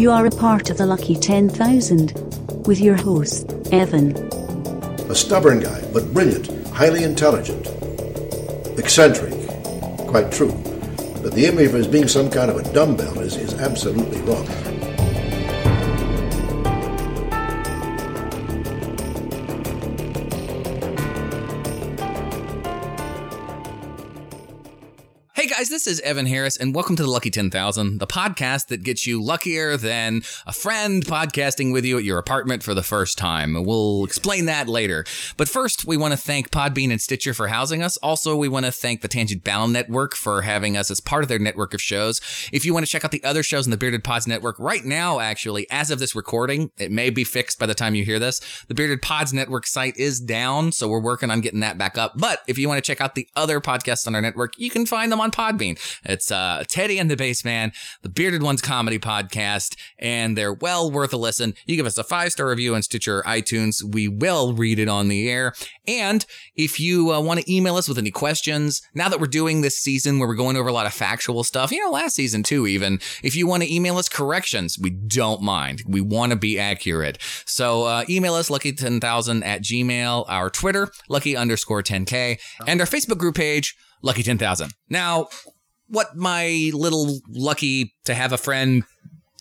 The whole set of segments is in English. You are a part of the lucky 10,000 with your host, Evan. A stubborn guy, but brilliant, highly intelligent, eccentric, quite true. But the image of him as being some kind of a dumbbell is absolutely wrong. This is Evan Harris, and welcome to the Lucky 10,000, the podcast that gets you luckier than a friend podcasting with you at your apartment for the first time. We'll explain that later. But first, we want to thank Podbean and Stitcher for housing us. Also, we want to thank the Tangent Bound Network for having us as part of their network of shows. If you want to check out the other shows in the Bearded Pods Network right now, actually, as of this recording, it may be fixed by the time you hear this. The Bearded Pods Network site is down, so we're working on getting that back up. But if you want to check out the other podcasts on our network, you can find them on Podbean. It's Teddy and the Bassman, the Bearded Ones Comedy Podcast, and they're well worth a listen. You give us a 5-star review on Stitcher or iTunes. We will read it on the air. And if you want to email us with any questions, now that we're doing this season where we're going over a lot of factual stuff, you know, last season too even, if you want to email us corrections, we don't mind. We want to be accurate. So email us lucky10,000 at Gmail, our Twitter, lucky_10K, and our Facebook group page, Lucky 10,000. Now, what my little lucky to have a friend,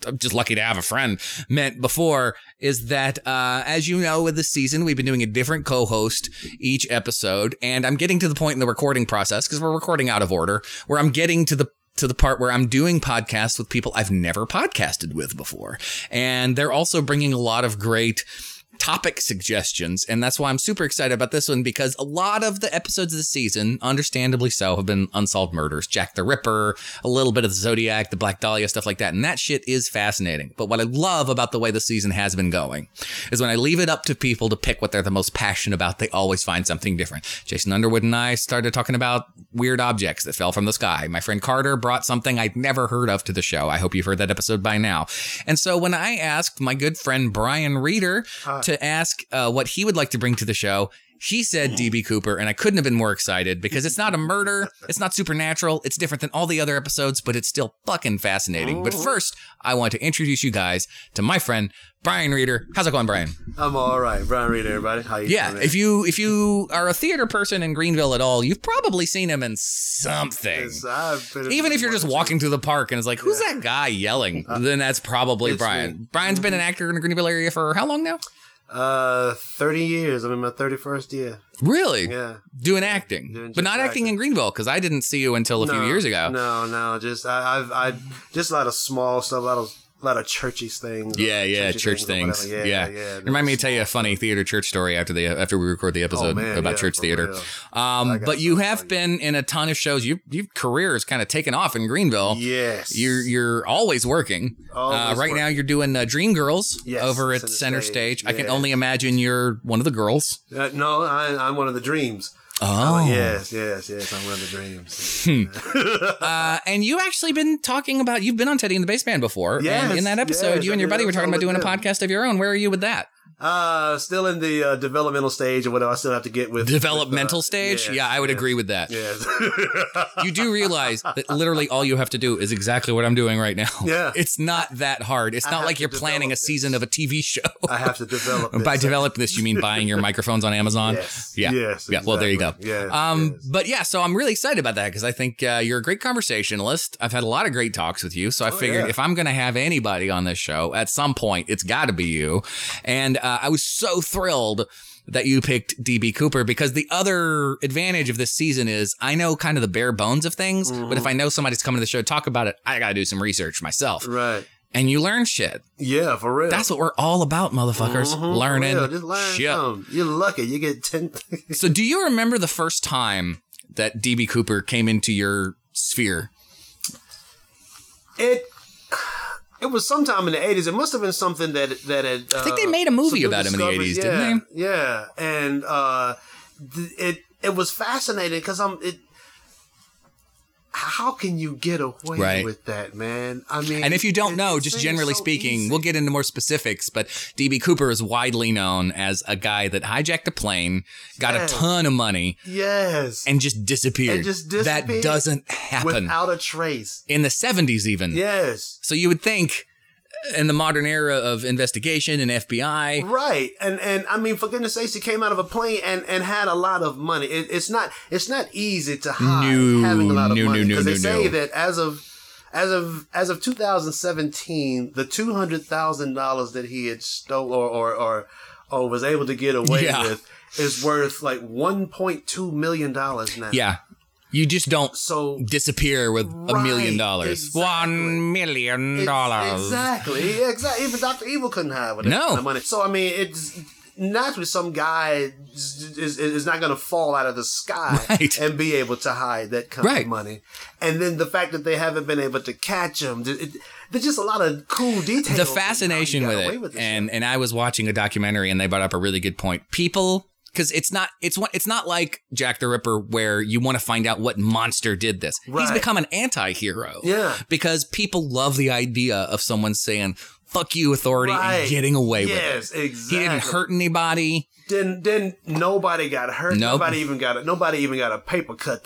I'm just lucky to have a friend, meant before is that, as you know, with this season, we've been doing a different co-host each episode. And I'm getting to the point in the recording process, because we're recording out of order, where I'm getting to the part where I'm doing podcasts with people I've never podcasted with before. And they're also bringing a lot of great topic suggestions, and that's why I'm super excited about this one, because a lot of the episodes of the season, understandably so, have been unsolved murders. Jack the Ripper, a little bit of the Zodiac, the Black Dahlia, stuff like that, and that shit is fascinating. But what I love about the way the season has been going is when I leave it up to people to pick what they're the most passionate about, they always find something different. Jason Underwood and I started talking about weird objects that fell from the sky. My friend Carter brought something I'd never heard of to the show. I hope you've heard that episode by now. And so when I asked my good friend Brian Reeder to ask what he would like to bring to the show, he said D.B. Cooper, and I couldn't have been more excited, because it's not a murder, it's not supernatural, it's different than all the other episodes, but it's still fucking fascinating. But first, I want to introduce you guys to my friend, Brian Reeder. How's it going, Brian? I'm all right. Brian Reeder, everybody. How you doing? Yeah, if you are a theater person in Greenville at all, you've probably seen him in something. Yes, even if you're just walking through the park and it's like, who's that guy yelling? Then that's probably Brian. Me. Brian's been an actor in the Greenville area for how long now? 30 years. I'm in my 31st year. Really? Yeah. Doing acting. But not acting in Greenville, because I didn't see you until a few years ago. No. Just I just a lot of small stuff, a lot of churchy things. Yeah, church things. Yeah. Remind me to tell you a funny theater church story after we record the episode about church theater. Real. But you have been in a ton of shows. Your career has kind of taken off in Greenville. Yes. You're always working. Now you're doing Dream Girls over at Center Stage. Yeah. I can only imagine you're one of the girls. No, I'm one of the dreams. Oh, yes, I'm one of the dreams. And you actually been talking about, you've been on Teddy and the Bassman before. Yes, and in that episode, you and your buddy were talking about doing a podcast of your own. Where are you with that? Still in the developmental stage, or whatever. I still have to get with developmental stage. Yes, I would agree with that. Yes. You do realize that literally all you have to do is exactly what I'm doing right now. Yeah, it's not that hard. It's not like you're planning a season of a TV show. I have to develop this. By develop this, you mean buying your microphones on Amazon? Yes. Yeah. Yes, exactly. Yeah. Well, there you go. Yes, But so I'm really excited about that, because I think you're a great conversationalist. I've had a lot of great talks with you, so I figured if I'm going to have anybody on this show at some point, it's got to be you. And I was so thrilled that you picked D.B. Cooper, because the other advantage of this season is I know kind of the bare bones of things, but if I know somebody's coming to the show to talk about it, I got to do some research myself. Right. And you learn shit. Yeah, for real. That's what we're all about, motherfuckers. Learning just learn shit. You're lucky. You get 10. So do you remember the first time that D.B. Cooper came into your sphere? It was sometime in the 80s. It must have been something that had... I think they made a movie about him in the 80s, didn't they? Yeah, and it was fascinating, because how can you get away with that, man? I mean, and if you don't know, just generally speaking, we'll get into more specifics, but D.B. Cooper is widely known as a guy that hijacked a plane, got a ton of money, and just disappeared. That doesn't happen. Without a trace. In the 70s even. Yes. So you would think in the modern era of investigation and FBI. Right. And I mean, for goodness sakes, she came out of a plane and had a lot of money. It's not easy to hide having a lot of money. Because they say that as of 2017, the $200,000 that he had stole or was able to get away with is worth like $1.2 million now. Yeah. You just don't disappear with $1 million. Exactly. $1 million. Exactly. Even Dr. Evil couldn't hide with that kind of money. So, I mean, it's naturally some guy is not going to fall out of the sky and be able to hide that kind of money. And then the fact that they haven't been able to catch him, there's just a lot of cool details. The fascination with it. And I was watching a documentary and they brought up a really good point. People... Because it's not like Jack the Ripper where you want to find out what monster did this. Right. He's become an anti-hero. Yeah. Because people love the idea of someone saying, fuck you, authority, and getting away with it. Yes, exactly. He didn't hurt anybody. Then nobody got hurt. Nope. Nobody even got a paper cut.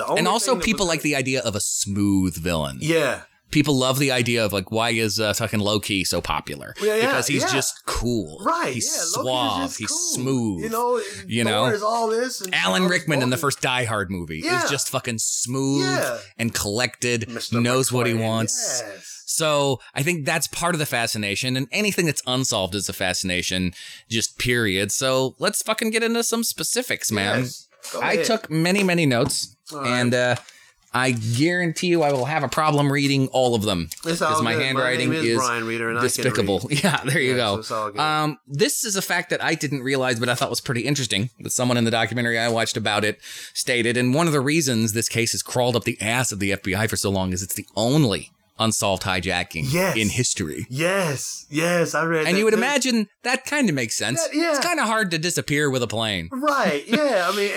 People like the idea of a smooth villain. Yeah. People love the idea of, like, why is fucking Loki so popular? Yeah, because he's just cool. Right. He's suave. He's smooth. You know? There's all this. And Alan Rickman in the first Die Hard movie is just fucking smooth and collected, knows what he wants. Yes. So I think that's part of the fascination. And anything that's unsolved is a fascination, just period. So let's fucking get into some specifics, man. Yes. I took many, many notes. All right. And, I guarantee you I will have a problem reading all of them because my handwriting is Brian Reeder and despicable. I read. Yeah, there you go. So it's all good. This is a fact that I didn't realize, but I thought was pretty interesting that someone in the documentary I watched about it stated. And one of the reasons this case has crawled up the ass of the FBI for so long is it's the only unsolved hijacking in history. Yes, I read that. And you would imagine that kind of makes sense. Yeah. It's kind of hard to disappear with a plane. Right, yeah. I mean,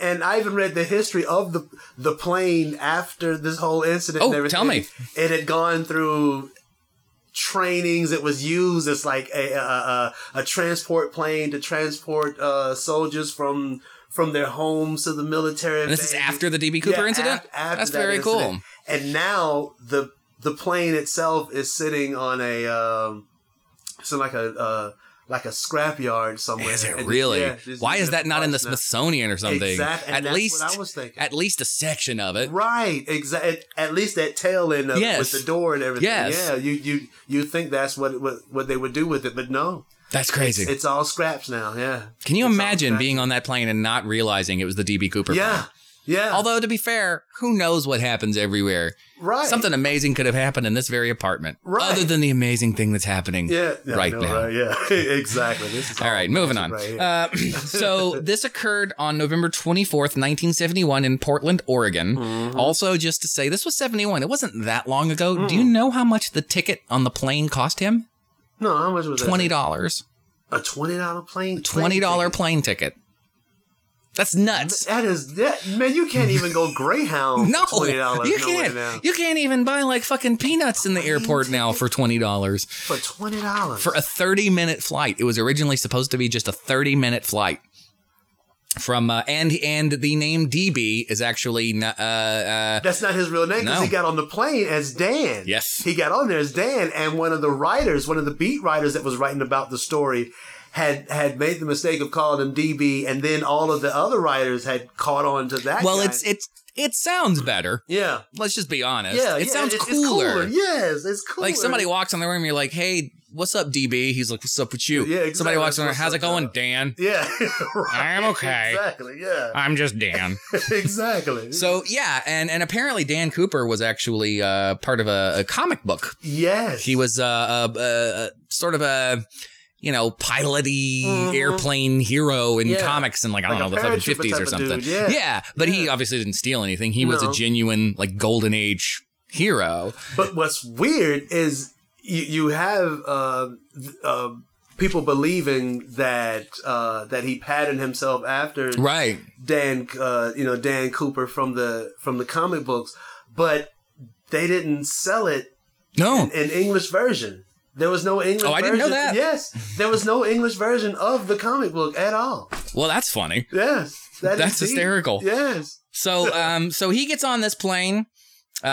and I even read the history of the plane after this whole incident and everything. Oh, tell me. It had gone through trainings. It was used as like a transport plane to transport soldiers from their homes to the military. And this is after the D.B. Cooper incident? After That's that very incident. Cool. And now the plane itself is sitting on a, like a scrapyard somewhere. Is it really? Why is that not in the Smithsonian or something? Exactly. At least what I was thinking. At least a section of it. Right. Exactly. At least that tail end of it with the door and everything. Yes. Yeah. You think that's what they would do with it, but no. That's crazy. It's all scraps now. Yeah. Can you imagine being on that plane and not realizing it was the DB Cooper plane? Yeah. Although, to be fair, who knows what happens everywhere? Right. Something amazing could have happened in this very apartment. Right. Other than the amazing thing that's happening now. Right, yeah, exactly. This is all right, moving on. Right so this occurred on November 24th, 1971 in Portland, Oregon. Mm-hmm. Also, just to say, this was 71. It wasn't that long ago. Mm. Do you know how much the ticket on the plane cost him? No, how much was it? $20. A $20 plane ticket? $20 plane ticket. That's nuts. That is that man. You can't even go Greyhound. No, for $20. You can't. Now. You can't even buy like fucking peanuts in the airport now for $20. For $20 for a 30-minute flight. It was originally supposed to be just a 30-minute flight. From and the name DB is actually that's not his real name because he got on the plane as Dan. Yes, he got on there as Dan, and one of the beat writers that was writing about the story. Had made the mistake of calling him DB, and then all of the other writers had caught on to that. Well, it sounds better. Yeah, let's just be honest. Yeah, it sounds cooler. It's cooler. Yes, it's cooler. Like somebody walks in the room, you're like, "Hey, what's up, DB?" He's like, "What's up with you?" Yeah, exactly. Somebody walks in, "How's it going, Dan?" Yeah, right. I'm okay. Exactly. Yeah, I'm just Dan. Exactly. So yeah, and apparently Dan Cooper was actually part of a comic book. Yes, he was sort of a. Pilot-y airplane hero in comics in like I don't know, the fucking 50s or something. But he obviously didn't steal anything. He was a genuine like golden age hero. But what's weird is you have people believing that he patterned himself after Dan, Dan Cooper from the comic books, but they didn't sell it in English version. There was no English version. Oh, I didn't know that. Yes. There was no English version of the comic book at all. Well, that's funny. Yes. That's hysterical. Yes. So he gets on this plane.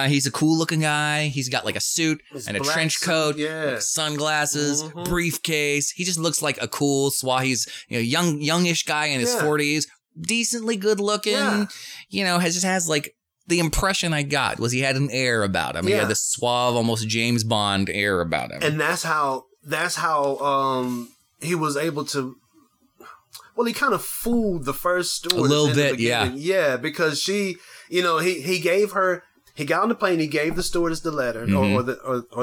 He's a cool looking guy. He's got like a suit and a trench coat, like, sunglasses, briefcase. He just looks like a cool Swahi's, you know, youngish guy in his 40s, decently good looking, you know, has just has like the impression I got was he had an air about him. He had this suave, almost James Bond air about him. And that's how he was able to. Well, he kind of fooled the first stewardess. A little bit, yeah, because she, you know, he gave her, he got on the plane, he gave the stewardess the letter or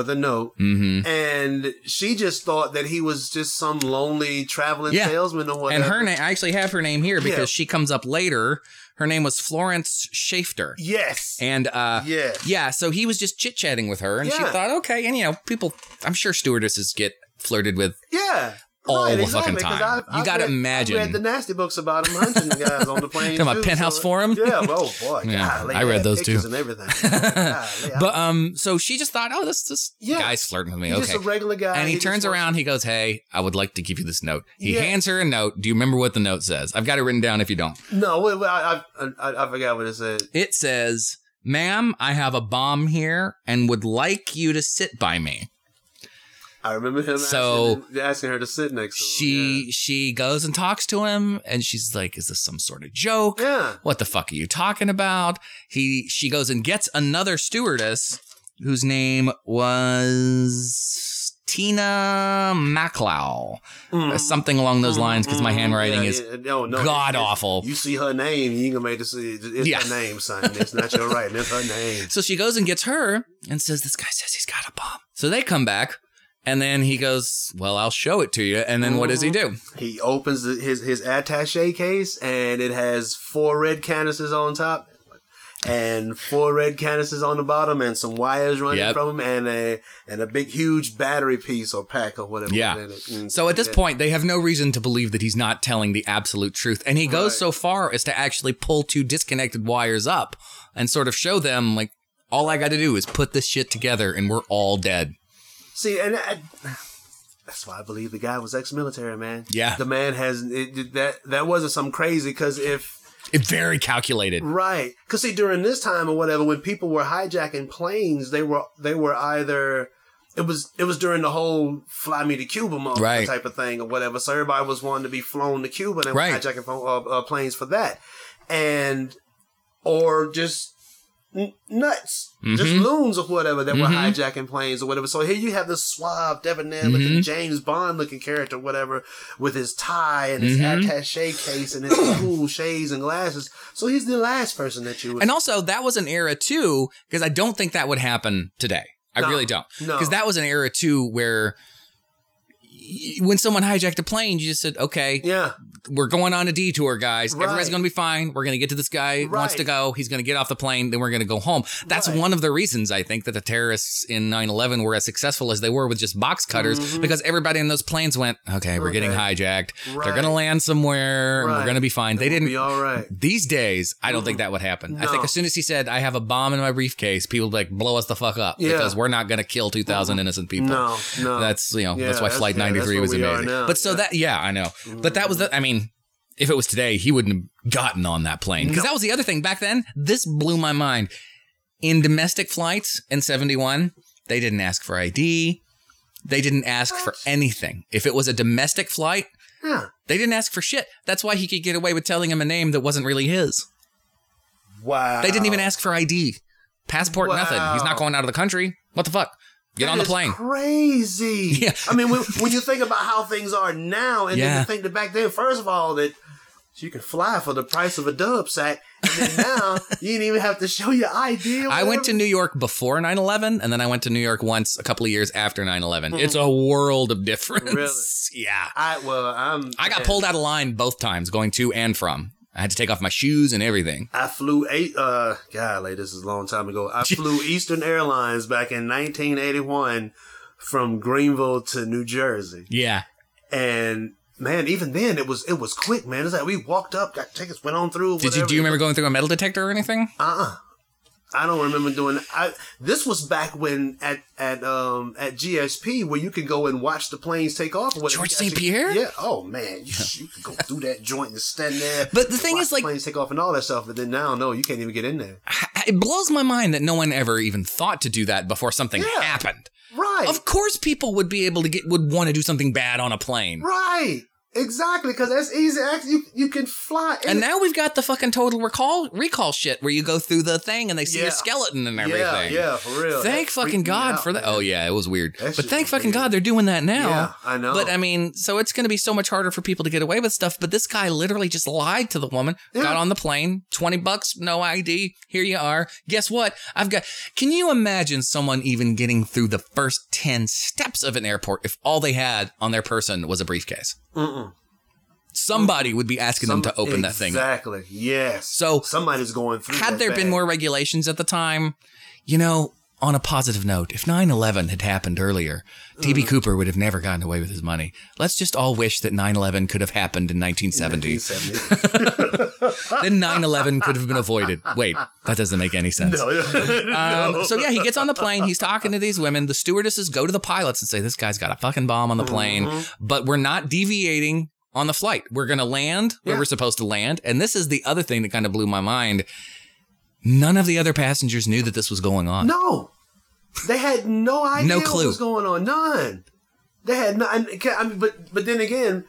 the note, and she just thought that he was just some lonely traveling salesman or whatever. And her name, I actually have her name here because she comes up later. Her name was Florence Schaffner. Yes. And yeah, so he was just chit chatting with her, and she thought, okay, and you know, people, I'm sure stewardesses get flirted with. Yeah. All the fucking time. You got to imagine. I read the nasty books about him hunting guys on the plane. Talking about Penthouse Forum? Yeah, well, boy. Yeah, golly, I read those too. And everything. But so she just thought, oh, this guy's flirting with me. He's okay. Just a regular guy. And he turns around. He goes, hey, I would like to give you this note. He hands her a note. Do you remember what the note says? I've got it written down if you don't. No, I forgot what it said. It says, ma'am, I have a bomb here and would like you to sit by me. I remember him asking her to sit next to him. She goes and talks to him, and she's like, is this some sort of joke? Yeah. What the fuck are you talking about? She goes and gets another stewardess whose name was Tina Mucklow. Something along those lines, because my handwriting is god-awful. You see her name, you ain't gonna make this. It's her name, son. It's not your writing. It's her name. So she goes and gets her and says, this guy says he's got a bomb. So they come back. And then he goes, well, I'll show it to you. And then what does he do? He opens his attaché case, and it has 4 red canisters on top and 4 red canisters on the bottom and some wires running from him and a big, huge battery piece or pack or whatever. Yeah. So at this point, they have no reason to believe that he's not telling the absolute truth. And he goes so far as to actually pull 2 disconnected wires up and sort of show them, like, all I got to do is put this shit together and we're all dead. See, and that's why I believe the guy was ex-military, man. Yeah. The man has... That wasn't some crazy, because if... It's very calculated. Right. Because, see, during this time or whatever, when people were hijacking planes, they were either... It was during the whole fly me to Cuba moment type of thing or whatever, so everybody was wanting to be flown to Cuba and were hijacking planes for that. And... Or just... nuts, just loons or whatever that were hijacking planes or whatever. So here you have this suave, debonair looking James Bond looking character, whatever, with his tie and his attaché case and his cool shades and glasses. So he's the last person that you would... And also, that was an era, too, because I don't think that would happen today. I really don't. Because that was an era, too, where... When someone hijacked a plane, you just said, okay, we're going on a detour, guys. Right. Everybody's going to be fine. We're going to get to this guy who wants to go. He's going to get off the plane. Then we're going to go home. That's one of the reasons, I think, that the terrorists in 9/11 were as successful as they were with just box cutters because everybody in those planes went, okay, we're getting hijacked. Right. They're going to land somewhere. Right. We're going to be fine. They didn't. Be all right. These days, I don't think that would happen. No. I think as soon as he said, I have a bomb in my briefcase, people would like, blow us the fuck up because we're not going to kill 2,000 innocent people. No. That's, you know, that's why Flight 93 was amazing. But so that, I know. But that was the, I mean, if it was today, he wouldn't have gotten on that plane. Because that was the other thing. Back then, this blew my mind. In domestic flights in 71, they didn't ask for ID. They didn't ask for anything. If it was a domestic flight, they didn't ask for shit. That's why he could get away with telling him a name that wasn't really his. Wow. They didn't even ask for ID. Passport, nothing. He's not going out of the country. What the fuck? Get on the plane. Crazy. Yeah. I mean, when you think about how things are now, and then you think that back then, first of all, that you can fly for the price of a dub sack, and then now you didn't even have to show your ID. I went to New York before 9/11, and then I went to New York once a couple of years after 9/11. It's a world of difference. Really? Yeah. I got pulled out of line both times, going to and from. I had to take off my shoes and everything. I flew golly, this is a long time ago. I flew Eastern Airlines back in 1981 from Greenville to New Jersey. Yeah. And man, even then it was quick, man. It's like we walked up, got tickets, went on through. Do you remember going through a metal detector or anything? I don't remember doing. This was back when at GSP where you could go and watch the planes take off. George St. Pierre? Yeah. Oh man, you could go through that joint and stand there. But the thing is, like, planes take off and all that stuff. But then now, no, you can't even get in there. It blows my mind that no one ever even thought to do that before something happened. Right. Of course, people would be able to would want to do something bad on a plane. Right. Exactly, because that's easy. You can fly. And now we've got the fucking Total Recall shit where you go through the thing and they see your skeleton and everything. Yeah, for real. Thank fucking God for that. Man. Oh, yeah, it was weird. But thank fucking God they're doing that now. Yeah, I know. But, I mean, so it's going to be so much harder for people to get away with stuff. But this guy literally just lied to the woman, got on the plane, $20, no ID, here you are. Guess what? Can you imagine someone even getting through the first 10 steps of an airport if all they had on their person was a briefcase? Mm-mm. Somebody would be asking them to open that thing. Exactly. Yes. So somebody's going through. Had there been more regulations at the time, on a positive note, if 9/11 had happened earlier, D.B. Cooper would have never gotten away with his money. Let's just all wish that 9/11 could have happened in 1970. Then 9/11 could have been avoided. Wait, that doesn't make any sense. No. No. So, yeah, he gets on the plane. He's talking to these women. The stewardesses go to the pilots and say, this guy's got a fucking bomb on the plane, but we're not deviating on the flight. We're going to land where we're supposed to land. And this is the other thing that kind of blew my mind. None of the other passengers knew that this was going on. No. They had no idea no clue. What was going on. None. They had no. I mean, but then again,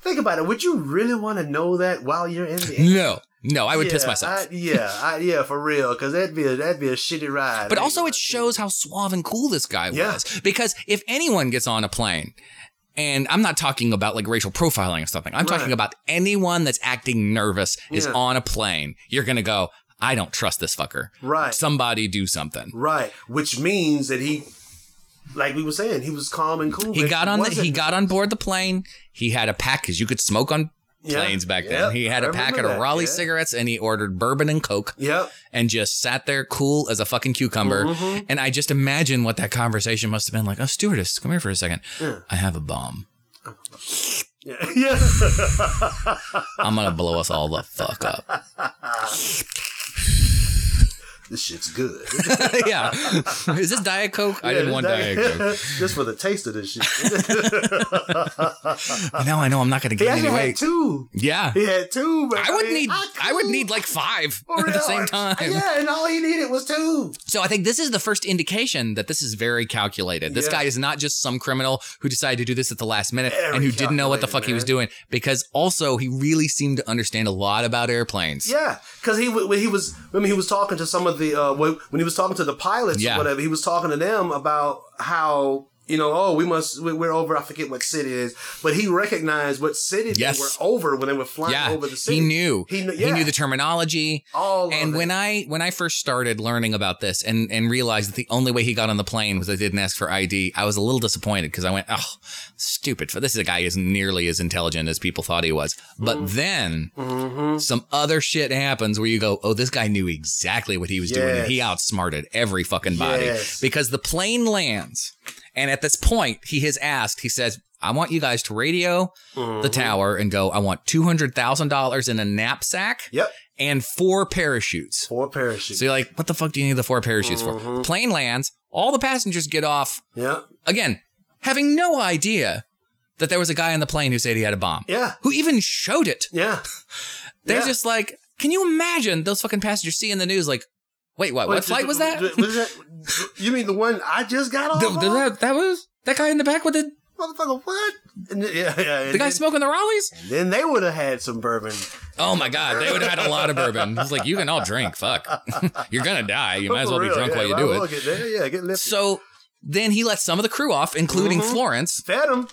think about it. Would you really want to know that while you're in the air? No. No, I would piss myself. For real, because that'd be a shitty ride. But also it shows how suave and cool this guy was. Because if anyone gets on a plane, and I'm not talking about like racial profiling or something. I'm talking about anyone that's acting nervous is on a plane. You're going to go, I don't trust this fucker. Right. Somebody do something. Right. Which means that he, like we were saying, he was calm and cool. He got on board the plane. He had a pack, because you could smoke on planes back then. He had a packet of Raleigh cigarettes, and he ordered bourbon and Coke. Yep. And just sat there cool as a fucking cucumber. Mm-hmm. And I just imagine what that conversation must have been like. Oh, stewardess, come here for a second. Yeah. I have a bomb. Yeah. I'm going to blow us all the fuck up. This shit's good. Yeah. Is this Diet Coke? I didn't want Diet Coke. Just for the taste of this shit. Now I know I'm not going to gain any weight. He had two. Yeah. He had two. But I would need like five at the same time. Yeah, and all he needed was two. So I think this is the first indication that this is very calculated. This guy is not just some criminal who decided to do this at the last minute and who didn't know what the fuck he was doing. Because also he really seemed to understand a lot about airplanes. Yeah. Because he was talking to some of the when he was talking to the pilots or whatever, he was talking to them about how we're over, I forget what city it is, but he recognized what city they were over when they were flying over the city. He knew. He knew the terminology. When I first started learning about this and realized that the only way he got on the plane was they didn't ask for ID, I was a little disappointed because I went, oh, stupid. This is a guy who isn't nearly as intelligent as people thought he was. But then some other shit happens where you go, oh, this guy knew exactly what he was doing. And he outsmarted every fucking body because the plane lands. And at this point, he has asked, he says, I want you guys to radio the tower and go, I want $200,000 in a knapsack and four parachutes. So you're like, what the fuck do you need the four parachutes for? The plane lands. All the passengers get off. Yeah. Again, having no idea that there was a guy on the plane who said he had a bomb. Yeah. Who even showed it. Yeah. They're just like, can you imagine those fucking passengers seeing the news like, wait, what? What flight was that? You mean the one I just got off on? That was that guy in the back with the motherfucker. What? The guy smoking the Raleighs. And then they would have had some bourbon. Oh my God, they would have had a lot of bourbon. It's like you can all drink. Fuck, you're gonna die. You might as well be drunk while you do it. Get there. Yeah, get lifted. So then he let some of the crew off, including Florence. Fed him.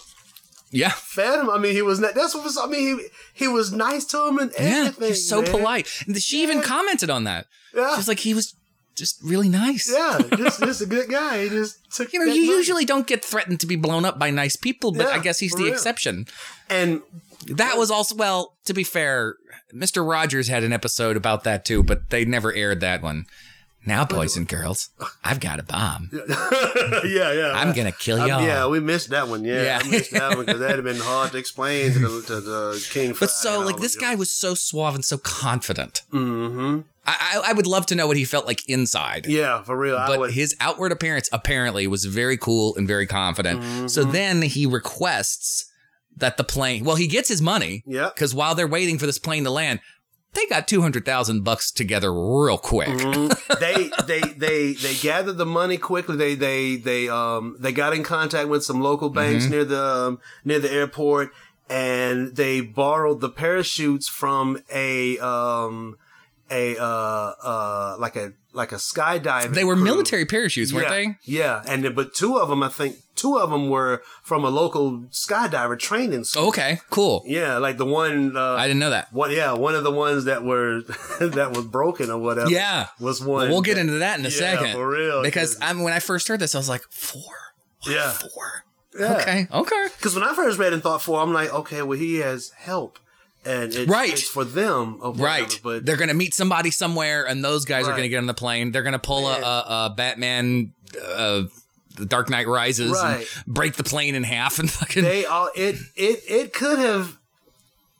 Yeah. Fed him. I mean, he was not, that's what was, I mean, he was nice to him and everything. Yeah, he's so polite. And she even commented on that. Yeah. She's like, he was just really nice. Yeah, just a good guy. He just took you usually don't get threatened to be blown up by nice people, but I guess he's the exception. And that was also, well, to be fair, Mr. Rogers had an episode about that too, but they never aired that one. Now, boys and girls, I've got a bomb. Yeah. I'm going to kill y'all. Yeah, we missed that one. Yeah. We missed that one because that would have been hard to explain to the King Fry. But so, like, this guy was so suave and so confident. Mm-hmm. I would love to know what he felt like inside. Yeah, for real. But his outward appearance apparently was very cool and very confident. Mm-hmm. So then he requests that the plane. Well, he gets his money. Yeah. Because while they're waiting for this plane to land, they got $200,000 together real quick. Mm-hmm. They gathered the money quickly. They got in contact with some local banks mm-hmm. near the airport, and they borrowed the parachutes from a skydiving. They were crew. Military parachutes, weren't they? Yeah, but two of them were from a local skydiver training school. Okay, cool. Yeah, like the one I didn't know that. One of the ones that were that was broken or whatever. Yeah, was one. We'll get into that in a second, for real. Because when I first heard this, I was like, four. What, yeah, four. Yeah. Okay. Because when I first read and thought four, I'm like, okay, well, he has help. And it's for them. Whatever, right. But they're going to meet somebody somewhere, and those guys are going to get on the plane. They're going to pull a Batman, The Dark Knight Rises, and break the plane in half. And fucking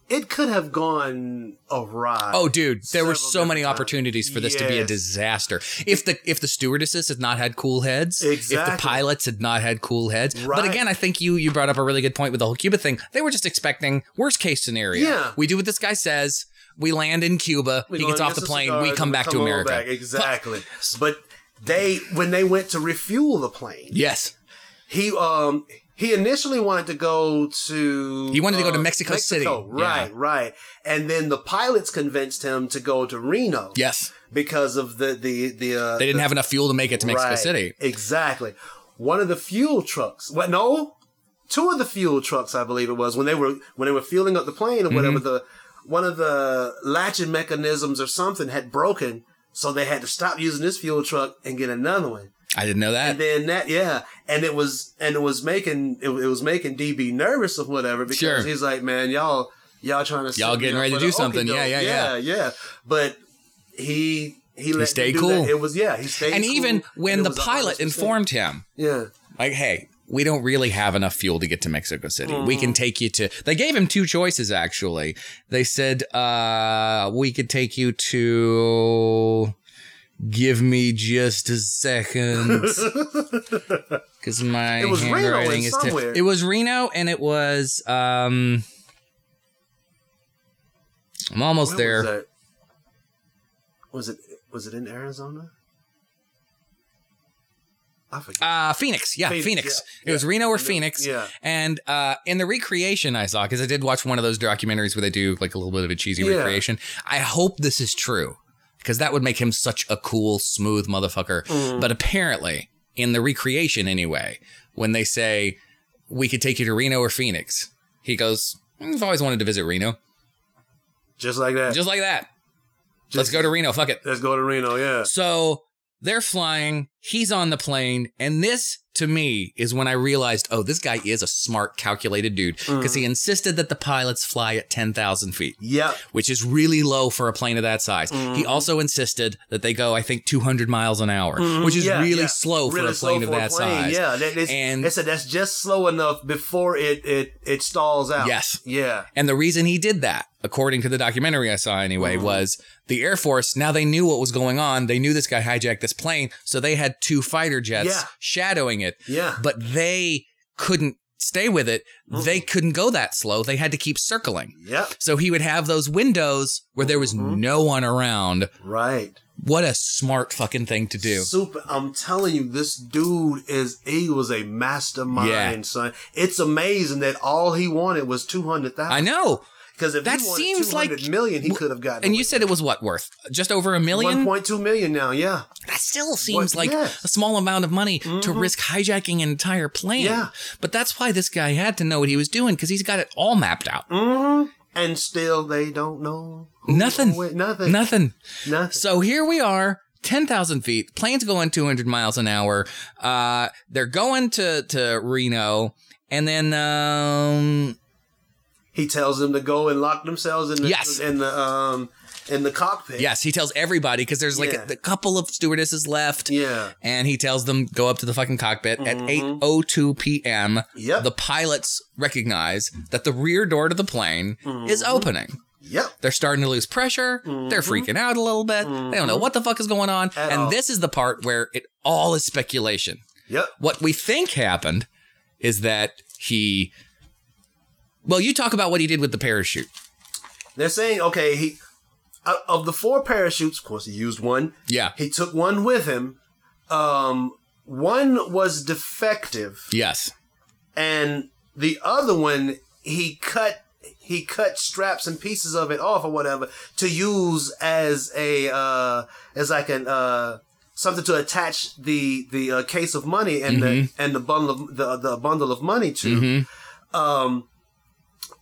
it could have gone awry. Oh, dude, there were so many opportunities for this to be a disaster. If the stewardesses had not had cool heads, if the pilots had not had cool heads. Right. But again, I think you brought up a really good point with the whole Cuba thing. They were just expecting worst case scenario. Yeah. We do what this guy says. We land in Cuba. He gets off the plane. We come back to America. Exactly. But when they went to refuel the plane. Yes. He initially wanted to go to... He wanted to go to Mexico City. Right. And then the pilots convinced him to go to Reno. Yes. Because of they didn't have enough fuel to make it to Mexico City. Exactly. One of the fuel trucks... Well, no, two of the fuel trucks, I believe it was, when they were fueling up the plane or whatever, mm-hmm. One of the latching mechanisms or something had broken, so they had to stop using this fuel truck and get another one. I didn't know that. And then it was making DB nervous or whatever, because he's like, man, y'all trying to, y'all getting ready to do something. Yeah. But he stayed cool. That. It was, he stayed cool. And even when the pilot informed him, like, hey, we don't really have enough fuel to get to Mexico City. Mm-hmm. We can take you to, they gave him two choices, actually. They said, we could take you to, give me just a second, because my handwriting is different. It was Reno, and it was I'm almost there. Was it in Arizona? I forget. Phoenix. Yeah, Phoenix. Yeah. It was Reno or Phoenix. Yeah. And in the recreation I saw, because I did watch one of those documentaries where they do like a little bit of a cheesy recreation. I hope this is true, because that would make him such a cool, smooth motherfucker. Mm. But apparently, in the recreation anyway, when they say, we could take you to Reno or Phoenix, he goes, I've always wanted to visit Reno. Just like that. Let's go to Reno. Fuck it. Let's go to Reno, yeah. So they're flying. He's on the plane. And this, to me, is when I realized, oh, this guy is a smart, calculated dude. Because he insisted that the pilots fly at 10,000 feet. Yeah. Which is really low for a plane of that size. Mm. He also insisted that they go, I think, 200 miles an hour. Mm. Which is really slow for a plane of that size. Yeah. That's just slow enough before it stalls out. Yes. Yeah. And the reason he did that, according to the documentary I saw anyway, was the Air Force, now they knew what was going on. They knew this guy hijacked this plane. So they had two fighter jets shadowing it. Yeah. But they couldn't stay with it. Mm-hmm. They couldn't go that slow. They had to keep circling. Yeah. So he would have those windows where there was no one around. Right. What a smart fucking thing to do. Super. I'm telling you, this dude was a mastermind, son. It's amazing that all he wanted was $200,000. I know. Because if that he wanted seems 200 like, million, he could have gotten. And you said it was what worth? Just over $1 million? 1.2 million now, yeah. That still seems like a small amount of money to risk hijacking an entire plane. Yeah. But that's why this guy had to know what he was doing, because he's got it all mapped out. Mm-hmm. And still they don't know. Nothing. So here we are, 10,000 feet. Plane's going 200 miles an hour. They're going to Reno. And then... he tells them to go and lock themselves in the in the cockpit. Yes, he tells everybody, because there's like a couple of stewardesses left. Yeah, and he tells them go up to the fucking cockpit at 8:02 p.m. The pilots recognize that the rear door to the plane is opening. Yep. They're starting to lose pressure. Mm-hmm. They're freaking out a little bit. Mm-hmm. They don't know what the fuck is going on. And this is the part where it all is speculation. Yep. What we think happened is that he... Well, you talk about what he did with the parachute. They're saying, okay, he... Of the four parachutes, of course, he used one. Yeah. He took one with him. One was defective. Yes. And the other one, he cut straps and pieces of it off or whatever to use as a something to attach the case of money and mm-hmm. the bundle of money to. Mm-hmm.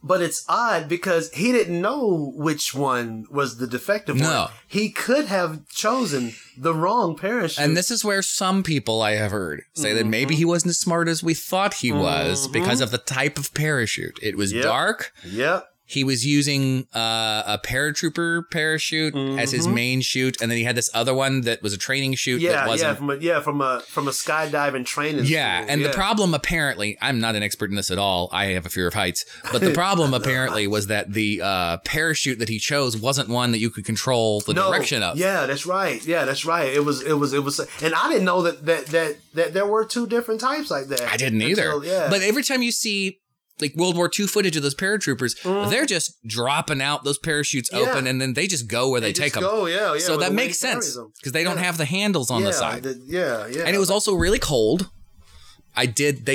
But it's odd because he didn't know which one was the defective one. He could have chosen the wrong parachute. And this is where some people I have heard say mm-hmm. that maybe he wasn't as smart as we thought he was mm-hmm. because of the type of parachute. It was dark. Yep. He was using a paratrooper parachute mm-hmm. as his main chute, and then he had this other one that was a training chute. From a skydiving training. Yeah, school. And the problem apparently, I'm not an expert in this at all. I have a fear of heights, but the problem apparently was that the parachute that he chose wasn't one that you could control the direction of. Yeah, that's right. It was, and I didn't know that there were two different types like that. I didn't either. Yeah. But every time you see. Like World War II footage of those paratroopers, they're just dropping out those parachutes open, and then they just go where they take them. So that makes sense because they don't have the handles on the side. And it was also really cold. They did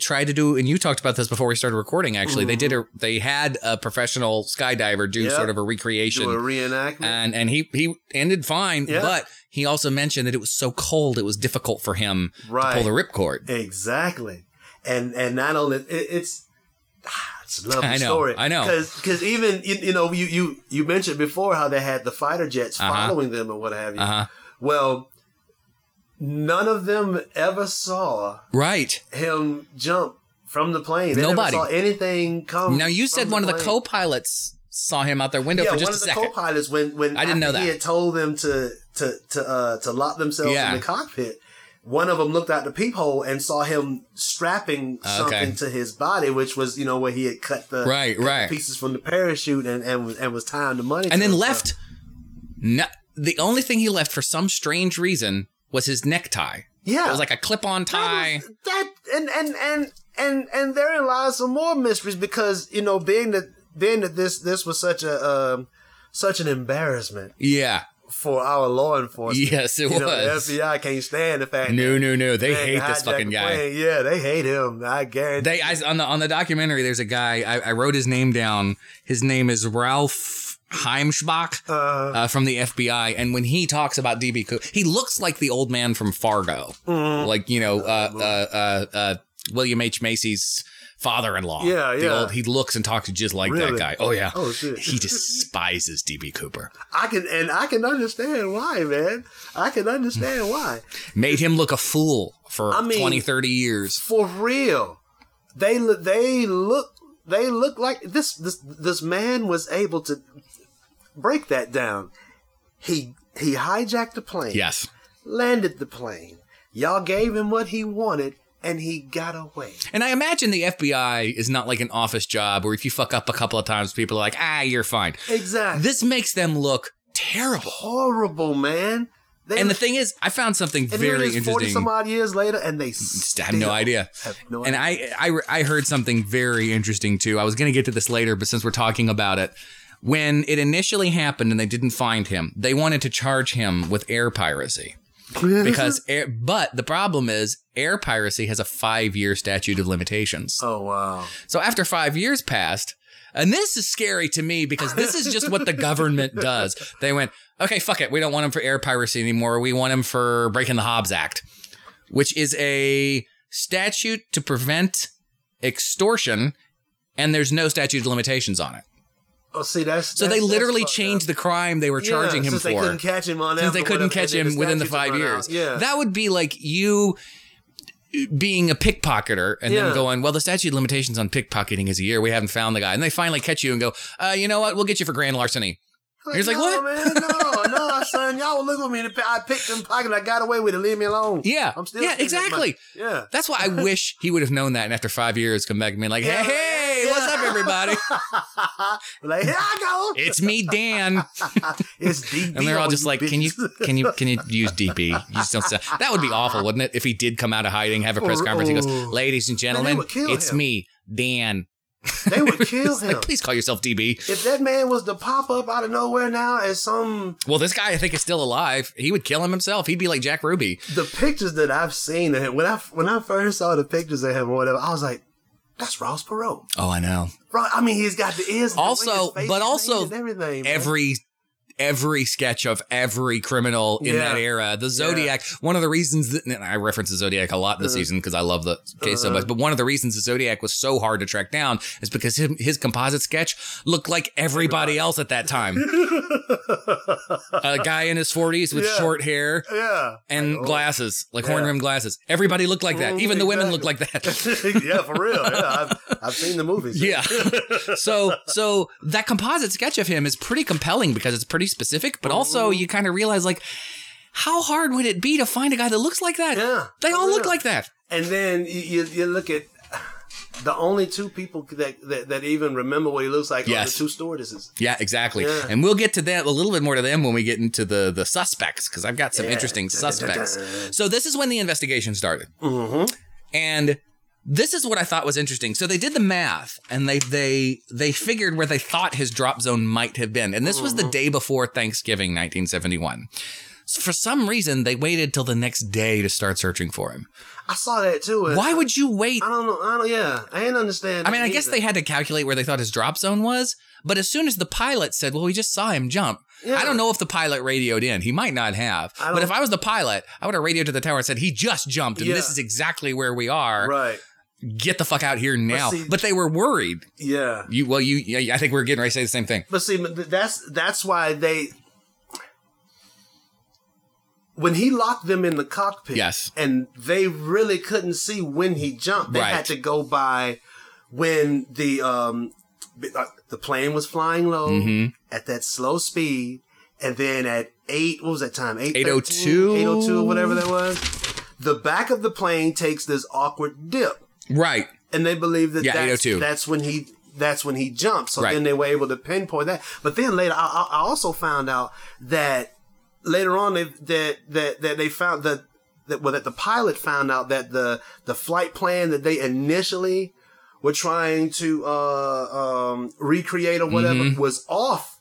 try to do, and you talked about this before we started recording. Actually, mm-hmm. they had a professional skydiver do sort of a recreation, do a reenactment, and he ended fine. Yeah. But he also mentioned that it was so cold, it was difficult for him to pull the ripcord. Exactly. And not only it's a lovely story. I know, because even you mentioned before how they had the fighter jets following them and what have you. Well, none of them ever saw him jump from the plane. They never saw anything come. Now you said one of the co-pilots saw him out their window for just a second. One of the co-pilots when I didn't know that he had told them to lock themselves in the cockpit. One of them looked out the peephole and saw him strapping something to his body, which was, where he had cut the pieces from the parachute and was tying the money. And then left. No, the only thing he left for some strange reason was his necktie. Yeah. It was like a clip-on tie. And therein lies some more mysteries because, being that this was such an embarrassment. Yeah. For our law enforcement. Yes, it was. The FBI can't stand the fact that... No. They hate this fucking guy. Yeah, they hate him. I guarantee. On the documentary, there's a guy... I wrote his name down. His name is Ralph Himmelsbach from the FBI. And when he talks about D.B. Cooper, he looks like the old man from Fargo. Mm-hmm. Like, William H. Macy's... father-in-law. He looks and talks just like that guy. Oh, yeah. Oh, shit. He despises D.B. Cooper. I can understand why, man. I can understand why. Made him look a fool for 20, 30 years. For real. They look like this man was able to break that down. He hijacked the plane. Yes. Landed the plane. Y'all gave him what he wanted. And he got away. And I imagine the FBI is not like an office job where if you fuck up a couple of times, people are like, you're fine. Exactly. This makes them look terrible. Horrible, man. And the thing is, I found something very interesting. 40 some odd years later, and they still have no idea. And I heard something very interesting, too. I was going to get to this later, but since we're talking about it, when it initially happened and they didn't find him, they wanted to charge him with air piracy. But the problem is air piracy has a 5-year statute of limitations. Oh, wow. So after 5 years passed, and this is scary to me because this is just what the government does. They went, okay, fuck it. We don't want him for air piracy anymore. We want him for breaking the Hobbs Act, which is a statute to prevent extortion, and there's no statute of limitations on it. Oh, see, they literally changed the crime they were charging him for. Since they couldn't catch him within the 5 years. Yeah. That would be like you being a pickpocketer and then going, well, the statute of limitations on pickpocketing is a year. We haven't found the guy. And they finally catch you and go, you know what? We'll get you for grand larceny. He's like, what? Man, no, son. Y'all were looking at me. I picked him pocket. I got away with it. Leave me alone. Yeah. I'm still. Yeah, exactly. That's why I wish he would have known that. And after 5 years, come back and be like, hey. Hey, yeah. What's up, everybody? Like, here I go. It's me, Dan. It's DB. And they're all just like, bitch. Can you use DB? You just don't say. That would be awful, wouldn't it? If he did come out of hiding, have a press conference, he goes, "Ladies and gentlemen, it's me, Dan." They would kill him. Like, please call yourself DB. If that man was to pop up out of nowhere now as some... Well, this guy, I think, is still alive. He would kill him himself. He'd be like Jack Ruby. The pictures that I've seen of him, when I first saw the pictures of him or whatever, I was like, that's Ross Perot. Oh, I know. Right? I mean, he's got the ears. Also, but also every sketch of every criminal in that era, the Zodiac, one of the reasons that, and I reference the Zodiac a lot this season because I love the case so much, but one of the reasons the Zodiac was so hard to track down is because his composite sketch looked like everybody else at that time. A guy in his 40s with short hair and glasses, like horn-rimmed glasses. Everybody looked like that. Even the women looked like that. Yeah, for real. Yeah, I've seen the movies. Yeah. So that composite sketch of him is pretty compelling because it's pretty specific, but also you kind of realize, like, how hard would it be to find a guy that looks like that? Yeah, they all look like that. And then you look at the only two people that even remember what he looks like are the two stewardesses. Yeah, exactly. Yeah. And we'll get to that a little bit more to them when we get into the suspects, because I've got some interesting suspects. So this is when the investigation started, and this is what I thought was interesting. So they did the math, and they figured where they thought his drop zone might have been. And this was the day before Thanksgiving, 1971. So for some reason, they waited till the next day to start searching for him. I saw that too. Why would you wait? I don't know. I didn't understand. I mean, I guess they had to calculate where they thought his drop zone was. But as soon as the pilot said, well, we just saw him jump. Yeah. I don't know if the pilot radioed in. He might not have. But if I was the pilot, I would have radioed to the tower and said, he just jumped, and this is exactly where we are. Right. Get the fuck out here now! But they were worried. Yeah. I think we were getting ready to say the same thing. But see, that's why they, when he locked them in the cockpit, and they really couldn't see when he jumped. They had to go by when the plane was flying low at that slow speed, and then at 8, what was that time? 8:02, whatever that was. The back of the plane takes this awkward dip. Right. And they believe that that's when he jumped. So then they were able to pinpoint that. But then later, I also found out that later on that the pilot found out that the flight plan that they initially were trying to recreate or whatever was off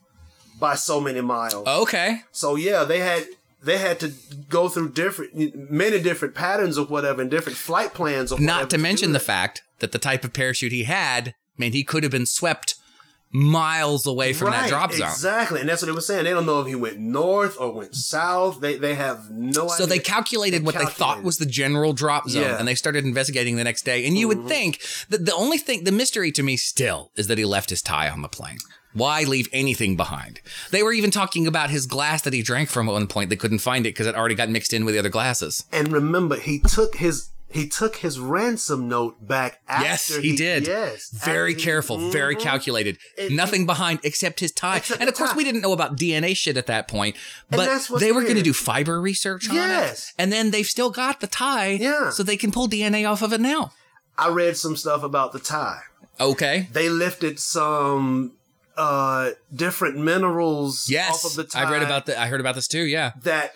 by so many miles. Okay. So they had to go through many different patterns of whatever and different flight plans. Not to mention the fact that the type of parachute he had, man, he could have been swept miles away from that drop zone. Exactly. And that's what they were saying. They don't know if he went north or went south. They have no idea. So they calculated what they thought was the general drop zone, and they started investigating the next day. And you would think that the only thing, the mystery to me still, is that he left his tie on the plane. Why leave anything behind? They were even talking about his glass that he drank from at one point. They couldn't find it because it already got mixed in with the other glasses. And remember, he took his ransom note back after. Yes, he did. Yes. Very careful, very calculated. Nothing behind except his tie. And of course, we didn't know about DNA shit at that point, but they were going to do fiber research on it. Yes. And then they've still got the tie, so they can pull DNA off of it now. I read some stuff about the tie. Okay. They lifted some different minerals off of the tie. I've read about that. I heard about this too. Yeah, that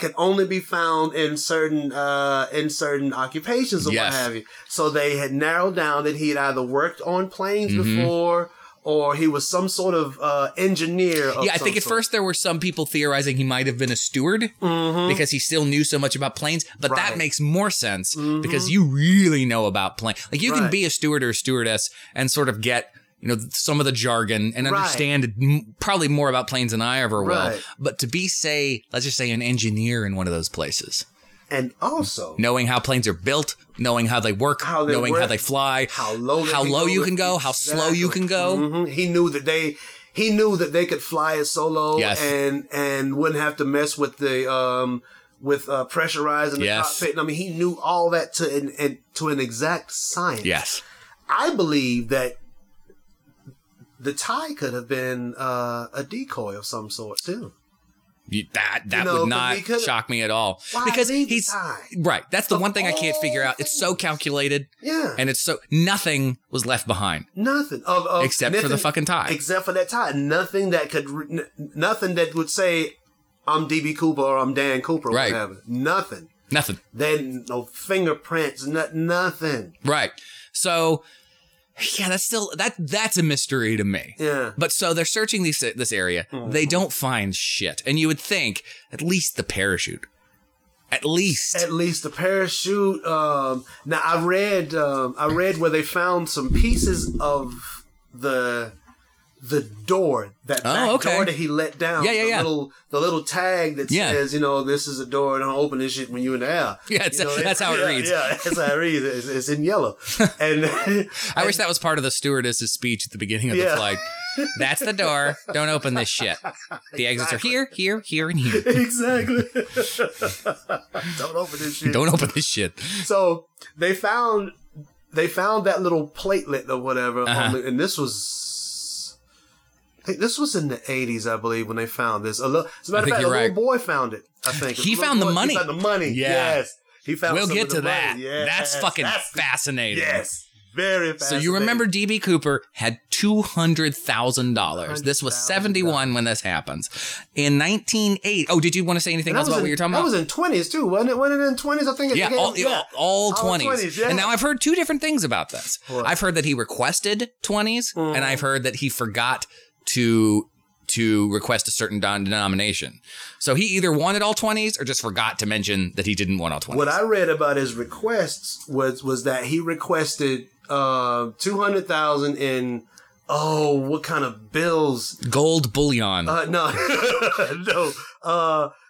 could only be found in certain occupations or what have you. So they had narrowed down that he had either worked on planes before, or he was some sort of engineer. Of I think at first there were some people theorizing he might have been a steward because he still knew so much about planes. But that makes more sense because you really know about planes. Like you can be a steward or a stewardess and sort of get, you know, some of the jargon and understand probably more about planes than I ever will. Right. But to be, let's just say an engineer in one of those places. And also knowing how planes are built, knowing how they work, knowing how they fly, how low you can go, how slow you can go. He knew that they could fly it so low and wouldn't have to mess with the, with pressurizing the cockpit. And I mean, he knew all that to an exact science. Yes. I believe that the tie could have been a decoy of some sort, too. That would not shock me at all. Because he's right. That's the one thing I can't figure out. It's so calculated. Yeah. And it's so nothing was left behind. Nothing except for the fucking tie. Except for that tie. Nothing that would say I'm D.B. Cooper or I'm Dan Cooper or right. whatever. Nothing. Then no fingerprints. Nothing. Right. So. Yeah, that's still that's a mystery to me. Yeah. But so they're searching this area. Mm-hmm. They don't find shit. And you would think at least the parachute. At least the parachute. Now I read where they found some pieces of the door, that back door that he let down. Yeah, yeah, yeah. The little tag that says, this is a door, don't open this shit when you're in the air. Yeah, that's how it reads. Yeah, that's how it reads. It's in yellow. And I wish that was part of the stewardess's speech at the beginning of the flight. That's the door. Don't open this shit. The exits are here, here, here, and here. Exactly. Don't open this shit. Don't open this shit. So they found that little platelet or whatever, and this was in the 80s, I believe, when they found this. As a matter of fact, a little boy found it, I think. He found the money. He found the money, yes. He found we'll get to that. Yes. That's fucking fascinating. Yes, very fascinating. So you remember D.B. Cooper had $200,000. This was 71 when this happens. In 1980. Oh, did you want to say anything else about what you were talking about? That was in 20s, too, wasn't it? Wasn't it in 20s? I think it all 20s. Yeah. And now I've heard two different things about this. What? I've heard that he requested 20s, and I've heard that he forgot to request a certain denomination. So he either wanted all 20s or just forgot to mention that he didn't want all 20s. What I read about his requests was that he requested $200,000 in what kind of bills? Gold bullion. No.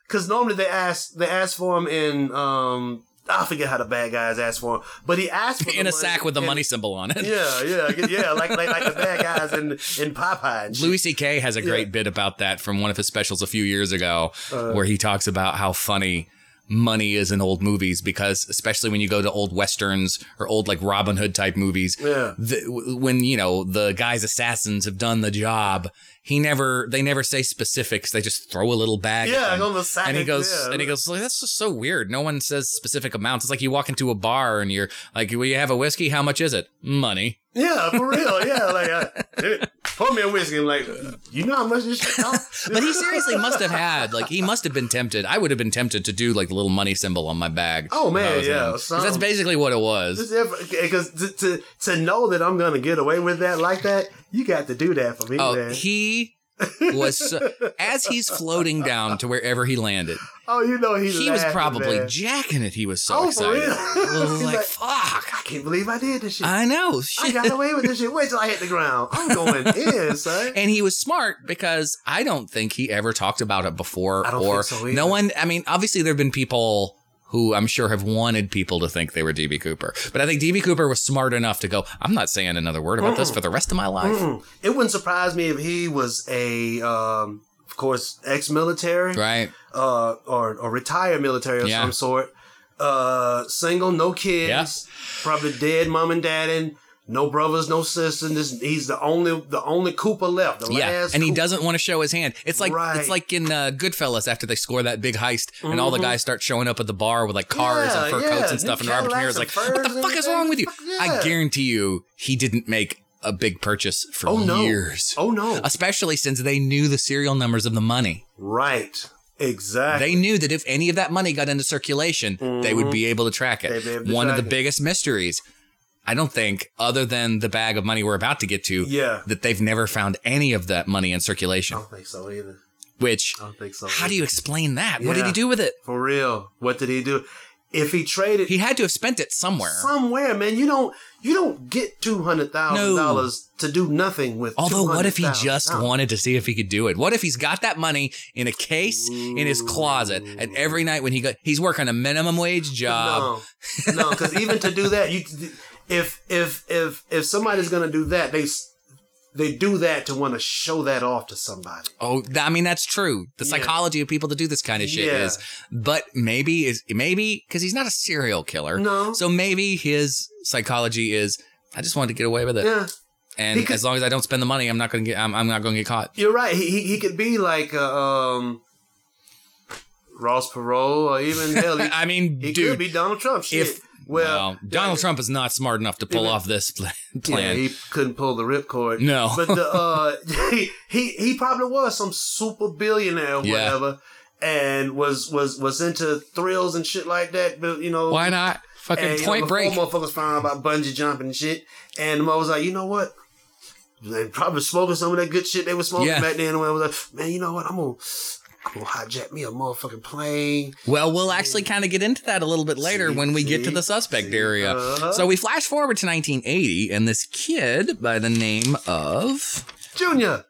Because normally they ask for him in I forget how the bad guys asked for him, but he asked for in a sack with the money symbol on it. Yeah, like the bad guys in Popeye. Louis C.K. has a great bit about that from one of his specials a few years ago, where he talks about how funny money is in old movies, because especially when you go to old westerns or old like Robin Hood type movies, when the guy's assassins have done the job. They never say specifics. They just throw a little bag. Yeah, and on the side. And he goes, like, that's just so weird. No one says specific amounts. It's like you walk into a bar and you're like, will you have a whiskey? How much is it? Money. Yeah, for real. Yeah, like, pour me a whiskey. I'm like, you know how much this shit costs? But he seriously must have had, like, he must have been tempted. I would have been tempted to do like the little money symbol on my bag. Oh man, yeah. That's basically what it was. Because to know that I'm gonna get away with that like that. You got to do that for me, man. He was... as he's floating down to wherever he landed... Oh, he was probably jacking it. He was so excited. Was like, fuck. I can't believe I did this shit. I know. Shit. I got away with this shit. Wait till I hit the ground. I'm going in, son. And he was smart because I don't think he ever talked about it before. I don't think so either. No one... I mean, obviously there have been people... who I'm sure have wanted people to think they were D.B. Cooper. But I think D.B. Cooper was smart enough to go, I'm not saying another word about this for the rest of my life. It wouldn't surprise me if he was a, of course, ex-military. Right. Or retired military of some sort. Single, no kids. Yeah. Probably dead mom and dad and no brothers, no sisters. He's the only Cooper left. Last and he doesn't want to show his hand. It's like it's like in Goodfellas after they score that big heist, and all the guys start showing up at the bar with like cars and fur coats and stuff. And Robert De Niro's like, "What the fuck is wrong with you?" I guarantee you, he didn't make a big purchase for years. Oh no! Especially since they knew the serial numbers of the money. Right. Exactly. They knew that if any of that money got into circulation, they would be able to track it. One of the biggest mysteries. I don't think, other than the bag of money we're about to get to, that they've never found any of that money in circulation. I don't think so either. Which, I don't think so either. How do you explain that? Yeah. What did he do with it? For real. What did he do? If he traded... He had to have spent it somewhere. Somewhere, man. You don't get $200,000 to do nothing with. Although, what if he just wanted to see if he could do it? What if he's got that money in a case in his closet, and every night when he's working a minimum wage job? No, because even to do that... If somebody's gonna do that, they do that to want to show that off to somebody. Oh, I mean that's true. The psychology of people that do this kind of shit is, but maybe because he's not a serial killer. No, so maybe his psychology is, I just wanted to get away with it. Yeah, and as long as I don't spend the money, I'm not gonna get caught. You're right. He could be like Ross Perot, or even hell, he, I mean, he could be Donald Trump. Shit. Donald Trump is not smart enough to pull off this plan. Yeah, he couldn't pull the ripcord. No, but he probably was some super billionaire or whatever, and was into thrills and shit like that. But you know, why not? Fucking and, Point Break. Motherfuckers found out about bungee jumping and shit, and I was like, you know what? They probably smoking some of that good shit they were smoking back then. And I was like, man, you know what? I'm gonna hijack me a motherfucking plane. Well, we'll actually kind of get into that a little bit later when we get to the suspect area. So we flash forward to 1980, and this kid by the name of Junior,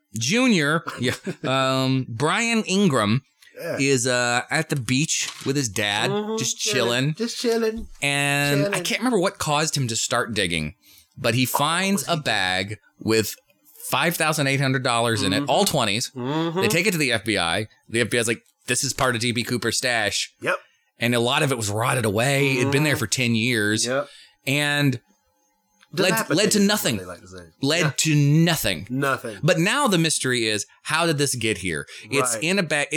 Brian Ingram is at the beach with his dad, just chilling. And I can't remember what caused him to start digging, but he finds a bag with $5,800 in it, all 20s. They take it to the FBI. The FBI's like, this is part of D.B. Cooper's stash. Yep. And a lot of it was rotted away. It'd been there for 10 years. Yep. And led to nothing. Like to to nothing. Nothing. But now the mystery is, how did this get here? Right. It's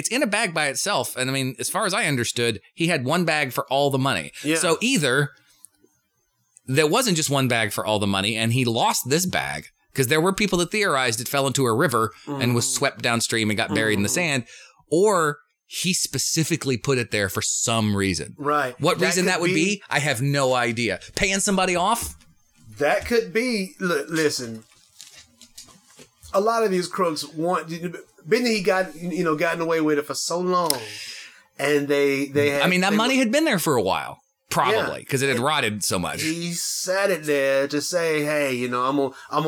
in a bag by itself. And I mean, as far as I understood, he had one bag for all the money. Yeah. So either there wasn't just one bag for all the money and he lost this bag. Because there were people that theorized it fell into a river and was swept downstream and got buried in the sand. Or he specifically put it there for some reason. Right. What reason that would be, I have no idea. Paying somebody off? That could be. Listen, a lot of these crooks want... Benny got, you know, gotten away with it for so long. And they had... I mean, that money had been there for a while. Probably, because it had rotted so much. He sat it there to say, hey, you know, I'm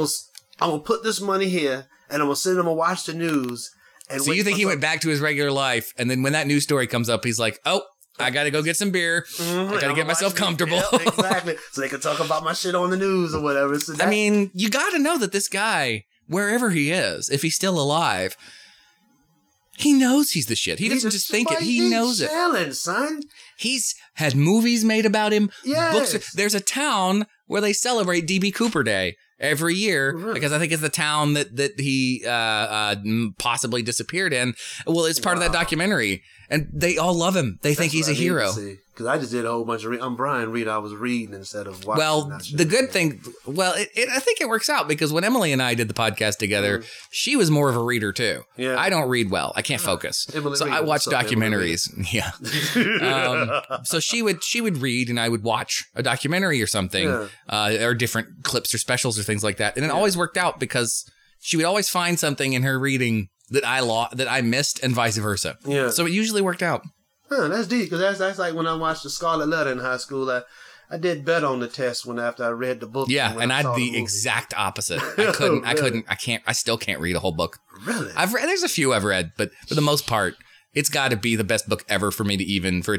gonna put this money here, and I'm going to sit and I'm going to watch the news. And so you think he went back to his regular life, and then when that news story comes up, he's like, oh, I got to go get some beer. I got to get myself comfortable. Yep, exactly. So they can talk about my shit on the news or whatever. So I mean, you got to know that this guy, wherever he is, if he's still alive... He knows he's the shit. He doesn't just think it. He knows it. He's chilling, son. He's had movies made about him. Yes. Books. There's a town where they celebrate D.B. Cooper Day every year because I think it's the town that he possibly disappeared in. Well, it's part of that documentary. And they all love him. They think he's a hero. Because I just did a whole bunch of I'm Brian Reed. I was reading instead of watching. Well, the good thing. Well, I think it works out because when Emily and I did the podcast together, she was more of a reader, too. Yeah. I don't read well. I can't focus. Emily so Reed, I watch documentaries. Yeah. So she would read and I would watch a documentary or something or different clips or specials or things like that. And it always worked out because she would always find something in her reading that I missed and vice versa. Yeah. So it usually worked out. Huh, that's deep, because that's like when I watched The Scarlet Letter in high school. I did better on the test after I read the book. Yeah, and I'd the exact opposite. I couldn't, really? I still can't read a whole book. Really? There's a few I've read, but for the most part, it's got to be the best book ever for it to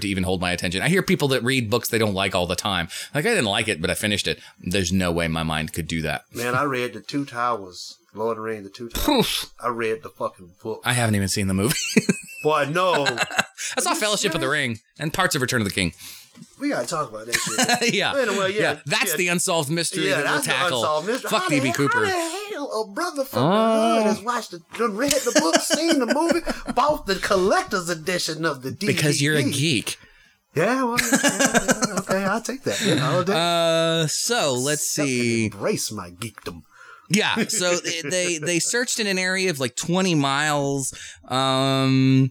even hold my attention. I hear people that read books they don't like all the time. Like, I didn't like it, but I finished it. There's no way my mind could do that. Man, I read The Two Towers. Lord of the Rings, The Two Towers. I read the fucking book. I haven't even seen the movie. Boy, no. I saw Fellowship of the Ring and parts of Return of the King. We gotta talk about that shit. That's the unsolved mystery that we'll tackle. Fuck D.B. Cooper. How the hell a brother from the hood has read the book, seen the movie, bought the collector's edition of the DVD? Because you're a geek. Yeah, well, okay, I'll take that. Yeah, I'll take so let's see. Embrace my geekdom. Yeah, so they searched in an area of like 20 miles. They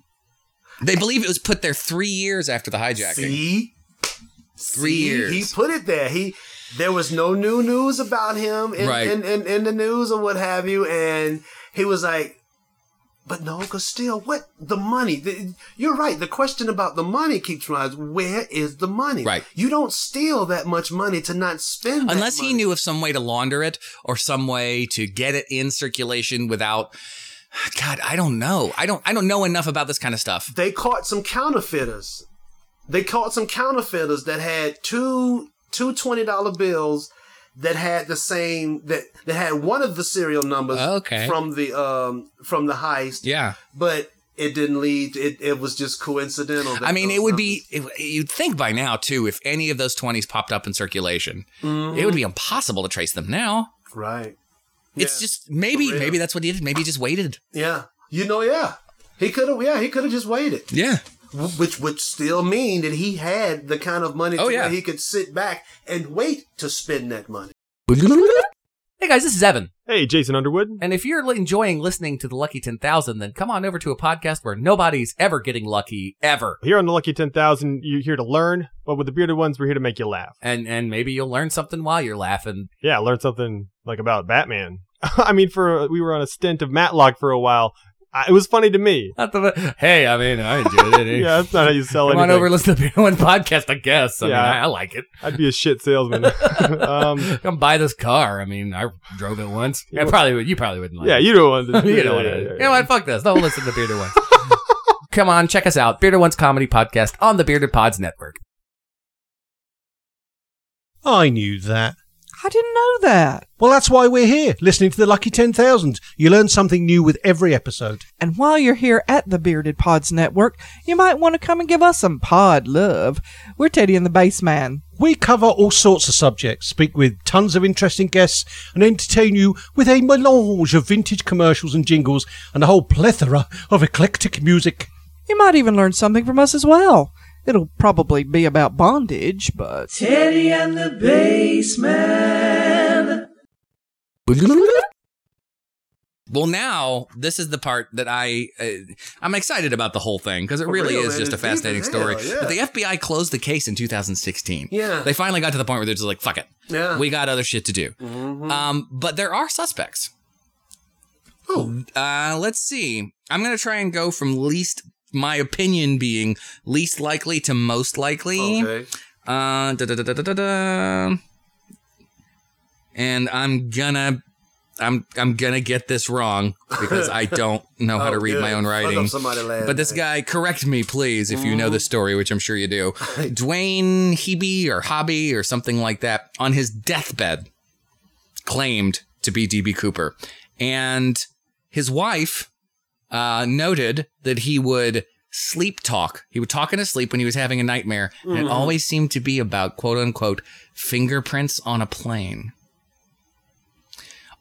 believe it was put there 3 years after the hijacking. See? 3 years. He put it there. There was no new news about him in the news or what have you. And he was like, but no, because still, what? The money. You're right. The question about the money keeps rising. Where is the money? Right. You don't steal that much money to not spend that unless he knew of some way to launder it or some way to get it in circulation without... God, I don't know. I don't know enough about this kind of stuff. They caught some counterfeiters. That had two $20 bills that had the same that had one of the serial numbers from the heist. Yeah, but it didn't lead. It was just coincidental. I mean, it would be. You'd think by now too, if any of those 20s popped up in circulation, it would be impossible to trace them now. Right. It's just maybe that's what he did. Maybe he just waited. Yeah. He could have just waited. Yeah. Which would still mean that he had the kind of money where he could sit back and wait to spend that money. Hey guys, this is Evan. Hey, Jason Underwood. And if you're enjoying listening to the Lucky 10,000, then come on over to a podcast where nobody's ever getting lucky, ever. Here on the Lucky 10,000, you're here to learn, but with the Bearded Ones, we're here to make you laugh. And maybe you'll learn something while you're laughing. Yeah, learn something like about Batman. I mean, we were on a stint of Matlock for a while. It was funny to me. Hey, I mean, I enjoyed it. Yeah, that's not how you sell anything. Come on over and listen to the Bearded Ones podcast, I guess. I mean, I like it. I'd be a shit salesman. Come buy this car. I mean, I drove it once. Yeah, you probably wouldn't like it. Yeah, you don't want to. You know what? Fuck this. Don't listen to Bearded Ones. Come on, check us out. Bearded Ones Comedy Podcast on the Bearded Pods Network. I knew that. I didn't know that. Well, that's why we're here, listening to the Lucky 10,000. You learn something new with every episode. And while you're here at the Bearded Pods Network, you might want to come and give us some pod love. We're Teddy and the Bassman. We cover all sorts of subjects, speak with tons of interesting guests, and entertain you with a melange of vintage commercials and jingles and a whole plethora of eclectic music. You might even learn something from us as well. It'll probably be about bondage, but... Teddy and the Bassman. Well, now, this is the part that I'm excited about the whole thing, because it really is just a fascinating story. Yeah. But the FBI closed the case in 2016. Yeah. They finally got to the point where they're just like, fuck it. Yeah. We got other shit to do. Mm-hmm. But there are suspects. Who? Let's see. I'm going to try and go from least... My opinion being least likely to most likely. Okay. And I'm gonna get this wrong because I don't know how to read my own writing. But this guy, correct me please if you know the story, which I'm sure you do. Dwayne Hebe or Hobby or something like that, on his deathbed, claimed to be D.B. Cooper, and his wife. Noted that he would sleep talk. He would talk in his sleep when he was having a nightmare, and it always seemed to be about, quote unquote, fingerprints on a plane.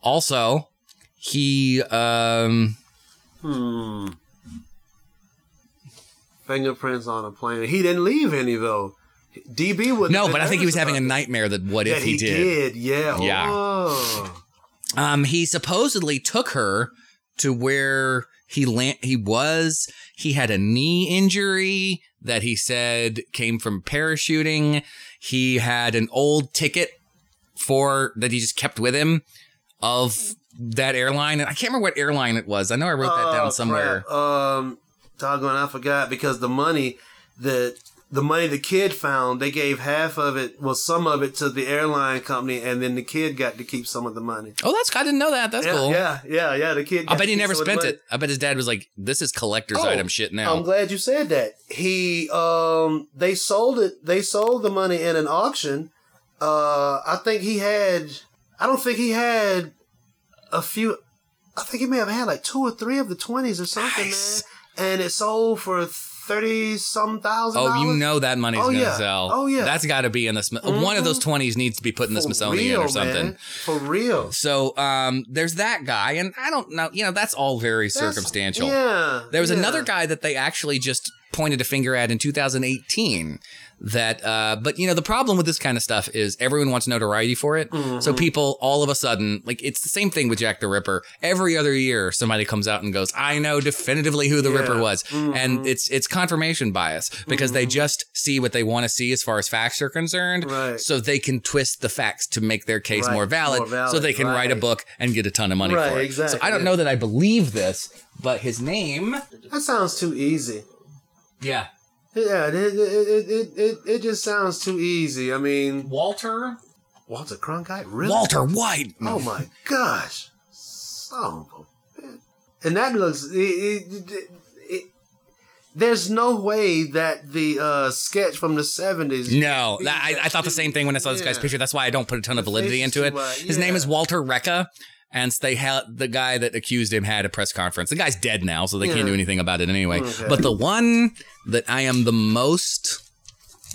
Also, he... Fingerprints on a plane. He didn't leave any, though. DB would... No, but I think he was having a nightmare that what if he did. Yeah. Oh. He supposedly took her to where... He had a knee injury that he said came from parachuting. He had an old ticket that he just kept with him of that airline. And I can't remember what airline it was. I know I wrote that down somewhere. Crap. Doggone, I forgot, because the money the kid found, they gave half of it, well, some of it to the airline company, and then the kid got to keep some of the money. Oh, I didn't know that. That's cool. Yeah. The kid. I bet he never spent it. I bet his dad was like, "This is collector's item shit." Now I'm glad you said that. He, they sold it. They sold the money in an auction. I don't think he had a few. I think he may have had like 2 or 3 of the 20s or something, nice. Man. And it sold for. 30-some thousand. Oh, you know that money's gonna sell. Oh yeah, that's got to be in the one of those 20s needs to be put in the Smithsonian or something. Man. For real. So there's that guy, and I don't know. You know, that's all very circumstantial. Yeah. There was another guy that they actually just pointed a finger at in 2018. That, but you know, the problem with this kind of stuff is everyone wants notoriety for it. Mm-hmm. So people, all of a sudden, like it's the same thing with Jack the Ripper. Every other year, somebody comes out and goes, "I know definitively who the Ripper was," and it's confirmation bias because they just see what they want to see as far as facts are concerned. Right. So they can twist the facts to make their case more valid. So they can write a book and get a ton of money for it. Exactly. So I don't know that I believe this, but his name. That sounds too easy. Yeah. Yeah, it just sounds too easy. I mean... Walter Cronkite? Really? Walter White! Oh my gosh. Son of a bitch. And that looks... There's no way that the sketch from the 70s... No, I thought the same thing when I saw this guy's picture. That's why I don't put a ton of validity into it. His name is Walter Recca. And they had the guy that accused him had a press conference. The guy's dead now, so they can't do anything about it anyway. Okay. But the one that I am the most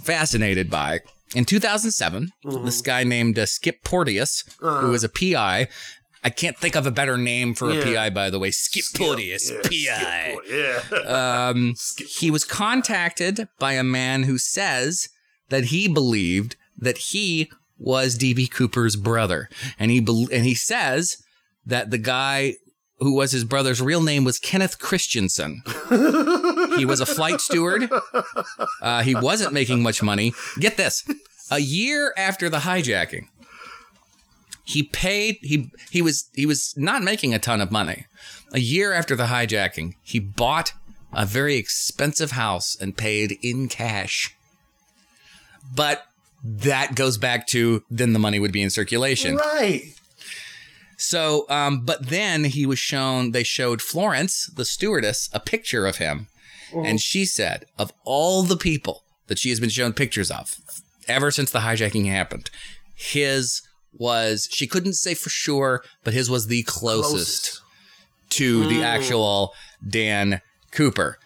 fascinated by, in 2007, this guy named Skip Porteous, who was a PI, I can't think of a better name for a PI, by the way. Skip Porteous, PI. Yeah. He was contacted by a man who says that he believed that he was D.B. Cooper's brother. And he says that the guy who was his brother's real name was Kenneth Christensen. He was a flight steward. He wasn't making much money. Get this. A year after the hijacking, he was not making a ton of money. A year after the hijacking, he bought a very expensive house and paid in cash. But that goes back to then the money would be in circulation. Right. So, but then they showed Florence, the stewardess, a picture of him. Oh. And she said, of all the people that she has been shown pictures of ever since the hijacking happened, his was, she couldn't say for sure, but his was the closest to the actual Dan Cooper.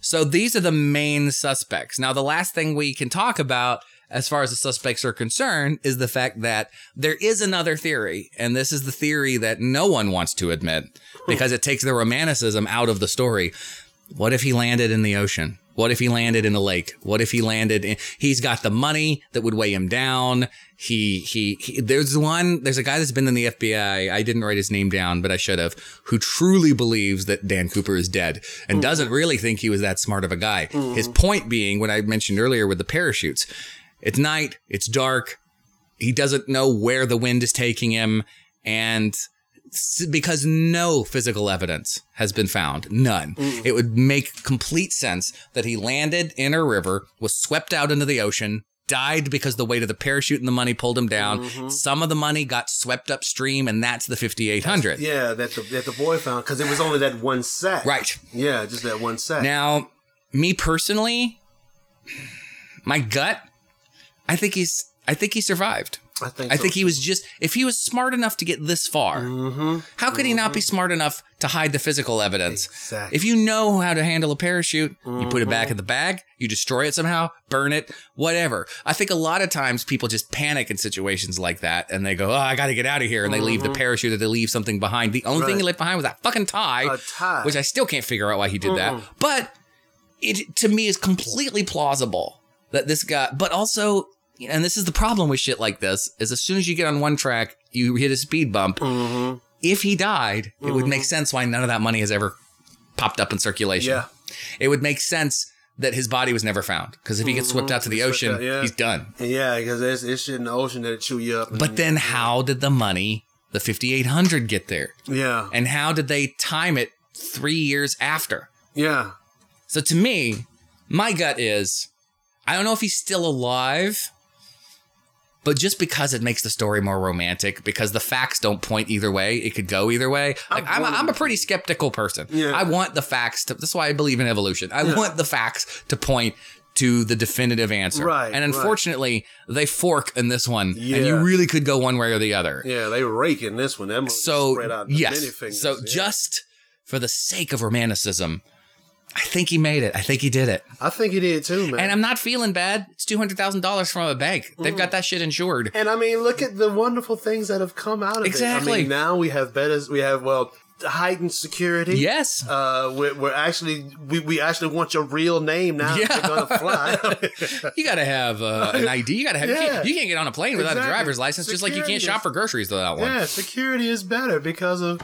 So these are the main suspects. Now, the last thing we can talk about as far as the suspects are concerned is the fact that there is another theory, and this is the theory that no one wants to admit because it takes the romanticism out of the story. What if he landed in the ocean? What if he landed in a lake? What if he landed in... He's got the money that would weigh him down. There's a guy that's been in the FBI. I didn't write his name down, but I should have. Who truly believes that Dan Cooper is dead and doesn't really think he was that smart of a guy. His point being, what I mentioned earlier with the parachutes, it's night, it's dark. He doesn't know where the wind is taking him. And... because no physical evidence has been found, none. It would make complete sense that he landed in a river, was swept out into the ocean, died because the weight of the parachute and the money pulled him down. Some of the money got swept upstream, and that's the 5,800. Yeah, that the boy found, because it was only that one sack. Right. Yeah, just that one sack. Now, me personally, my gut, I think he survived. I think he was just, if he was smart enough to get this far, how could he not be smart enough to hide the physical evidence? Exactly. If you know how to handle a parachute, you put it back in the bag, you destroy it somehow, burn it, whatever. I think a lot of times people just panic in situations like that and they go, oh, I got to get out of here. And they leave the parachute or they leave something behind. The only thing he left behind was that fucking tie, which I still can't figure out why he did that. But it, to me, is completely plausible that this guy, but also... and this is the problem with shit like this, is as soon as you get on one track, you hit a speed bump. If he died, it would make sense why none of that money has ever popped up in circulation. Yeah. It would make sense that his body was never found. Because if he gets swept out to the ocean, he's done. Yeah, because it's shit in the ocean that'll chew you up. But then how did the money, the 5,800, get there? Yeah. And how did they time it 3 years after? Yeah. So to me, my gut is, I don't know if he's still alive... but just because it makes the story more romantic, because the facts don't point either way, it could go either way. Like, I'm a pretty skeptical person. Yeah. I want the facts to, that's why I believe in evolution. I want the facts to point to the definitive answer. Right. And unfortunately, they fork in this one. Yeah. And you really could go one way or the other. Yeah, they rake in this one. That so, spread out many fingers. So just for the sake of romanticism, I think he made it. I think he did it. I think he did too, man. And I'm not feeling bad. It's $200,000 from a bank. They've got that shit insured. And I mean, look at the wonderful things that have come out of it. I mean, now we have better. We have heightened security. Yes. We actually want your real name now. Yeah. If you're gonna fly. You gotta have an ID. You gotta have. Yeah. You can't get on a plane without a driver's license. Security, just like you can't shop for groceries without one. Yeah, security is better because of.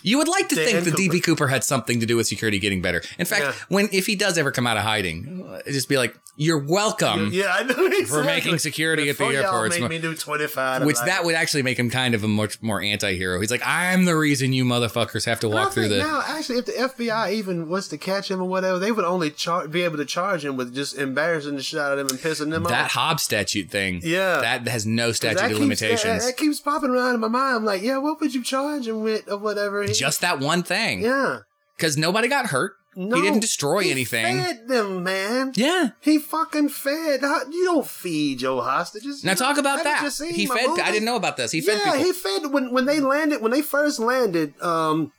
You would like to think that D.B. Cooper had something to do with security getting better. In fact, if he does ever come out of hiding, just be like, "You're welcome." Yeah, I know exactly. For making security before at the airports. Y'all made me do 25. Which that would actually make him kind of a much more anti-hero. He's like, "I'm the reason you motherfuckers have to walk through this." Now, actually, if the FBI even was to catch him or whatever, they would only be able to charge him with just embarrassing the shit out of him and pissing them off. That Hobbs statute thing. Yeah, that has no statute of limitations. That keeps popping around in my mind. I'm like, yeah, what would you charge him with or whatever? Just that one thing. Yeah. Because nobody got hurt. No, he didn't destroy anything. He fed them, man. Yeah. He fucking fed. You don't feed your hostages. Now talk about that. He fed. Movie? I didn't know about this. He fed people. Yeah, he fed when they first landed to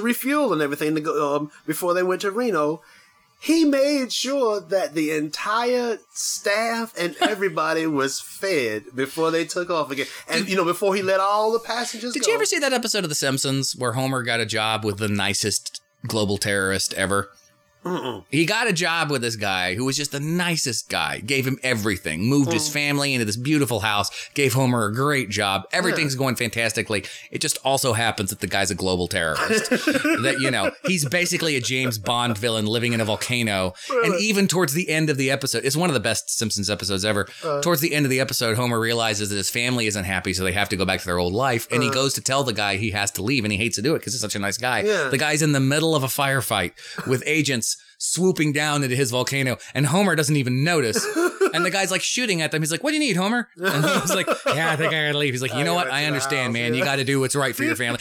refuel and everything to go, before they went to Reno. He made sure that the entire staff and everybody was fed before they took off again. And, you know, before he let all the passengers go. Did you ever see that episode of The Simpsons where Homer got a job with the nicest global terrorist ever? Mm-mm. He got a job with this guy who was just the nicest guy, gave him everything, moved his family into this beautiful house, gave Homer a great job. Everything's going fantastically. It just also happens that the guy's a global terrorist. That, you know, he's basically a James Bond villain living in a volcano. Really? And even towards the end of the episode, it's one of the best Simpsons episodes ever. Towards the end of the episode, Homer realizes that his family isn't happy, so they have to go back to their old life. And he goes to tell the guy he has to leave, and he hates to do it because he's such a nice guy. Yeah. The guy's in the middle of a firefight with agents swooping down into his volcano, and Homer doesn't even notice. And the guy's like shooting at them. He's like, "What do you need, Homer?" And he's like, "Yeah, I think I gotta leave." He's like, "You know what? I understand, man. You gotta do what's right for your family."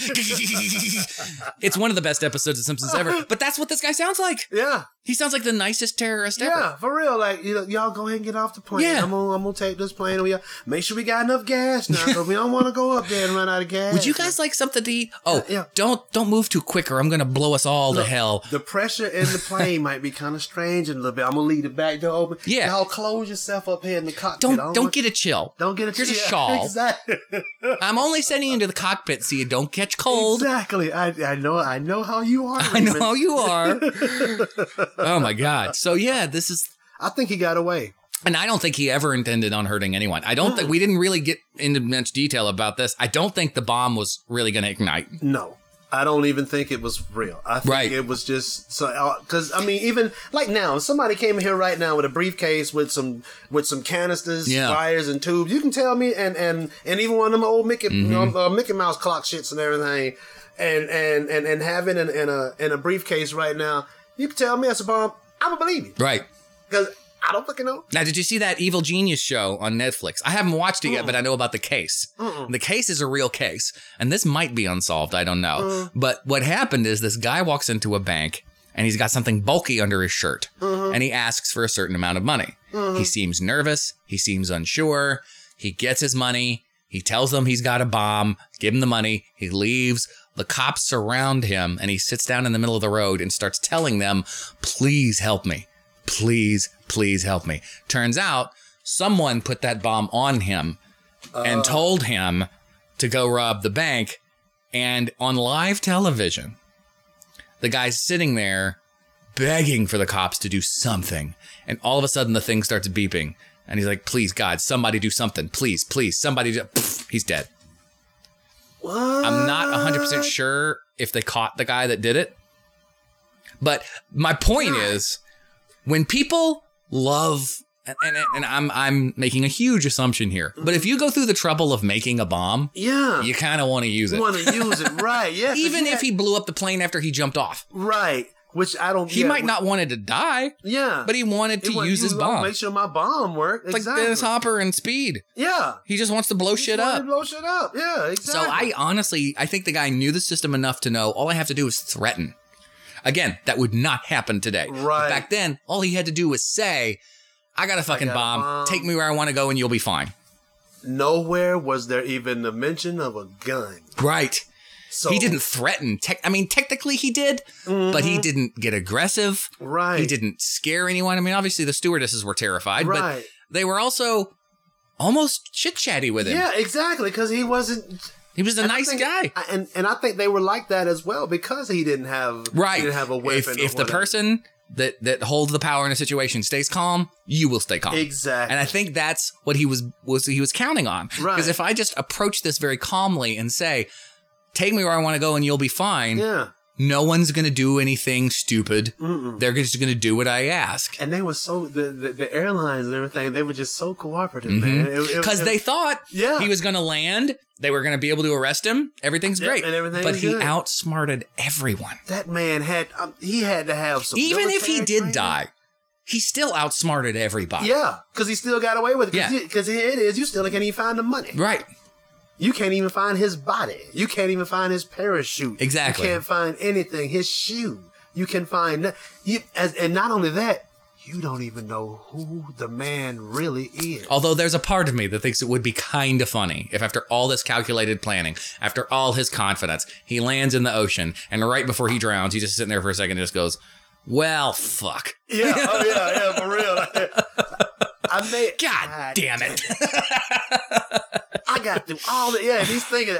It's one of the best episodes of Simpsons ever. But that's what this guy sounds like. Yeah. He sounds like the nicest terrorist ever. Yeah, for real. Like, you know, y'all go ahead and get off the plane. Yeah. I'm gonna take this plane. And we make sure we got enough gas now, because we don't want to go up there and run out of gas. Would you guys like something to eat? Oh, yeah. Don't move too quick, or I'm gonna blow us all to hell. The pressure in the plane might be kind of strange in a little bit. I'm gonna leave the back door open. Yeah. Y'all close yourself up here in the cockpit. Don't get a chill. Don't get a chill. Here's a shawl. Exactly. I'm only sending you into the cockpit so you don't catch cold. Exactly. I know how you are. I know how you are. Oh my God. So yeah, this is... I think he got away. And I don't think he ever intended on hurting anyone. I don't think... We didn't really get into much detail about this. I don't think the bomb was really going to ignite. No. I don't even think it was real. I think it was just... so. Because, I mean, even like now, somebody came here right now with a briefcase with some canisters, wires, and tubes. You can tell me, and even one of them old Mickey, Mickey Mouse clock shits and everything, and having in a briefcase right now, you can tell me that's a bomb. I would believe you. Right. Because I don't fucking know. Now, did you see that Evil Genius show on Netflix? I haven't watched it yet, but I know about the case. The case is a real case, and this might be unsolved. I don't know. But what happened is this guy walks into a bank, and he's got something bulky under his shirt, and he asks for a certain amount of money. He seems nervous. He seems unsure. He gets his money. He tells them he's got a bomb. Give him the money. He leaves. The cops surround him, and he sits down in the middle of the road and starts telling them, "Please help me. Please, please help me." Turns out someone put that bomb on him and told him to go rob the bank. And on live television, the guy's sitting there begging for the cops to do something. And all of a sudden, the thing starts beeping. And he's like, "Please, God, somebody do something. Please, please, somebody do." Pff, he's dead. What? I'm not 100% sure if they caught the guy that did it. But my point is, when people love, and I'm making a huge assumption here, but if you go through the trouble of making a bomb, you kind of want to use it. Want to use it, right? Yeah. Even if he blew up the plane after he jumped off, right? Which I don't. He might not wanted to die. Yeah. But he wanted to use his bomb. Make sure my bomb worked. It's like Dennis Hopper in Speed. Yeah. He just wants to blow shit up. Blow shit up. Yeah. Exactly. So I think the guy knew the system enough to know all I have to do is threaten. Again, that would not happen today. Right. But back then, all he had to do was say, "I got a fucking bomb. Take me where I want to go, and you'll be fine." Nowhere was there even the mention of a gun. Right. So, he didn't threaten. Technically he did, but he didn't get aggressive. Right. He didn't scare anyone. I mean, obviously the stewardesses were terrified, but they were also almost chit-chatty with him. Yeah, exactly, because he wasn't... He was a nice guy. And I think they were like that as well because he didn't have a weapon. If the person that holds the power in a situation stays calm, you will stay calm. Exactly. And I think that's what he was counting on. Right. Because if I just approach this very calmly and say, "Take me where I want to go and you'll be fine." Yeah. No one's going to do anything stupid. Mm-mm. They're just going to do what I ask. And they were so, the airlines and everything, they were just so cooperative, man. Because they thought he was going to land, they were going to be able to arrest him, everything's great. And everything but he outsmarted everyone. That man had to have some... Even if he did die, he still outsmarted everybody. Yeah, because he still got away with it. Because here it is, you still can't even find the money. Right. You can't even find his body. You can't even find his parachute. Exactly. You can't find anything. His shoe. You can find... And not only that, you don't even know who the man really is. Although there's a part of me that thinks it would be kind of funny if after all this calculated planning, after all his confidence, he lands in the ocean, and right before he drowns, he's just sitting there for a second and just goes, well, fuck. Yeah, oh yeah, for real. God damn it. I got through all the, yeah, and he's thinking,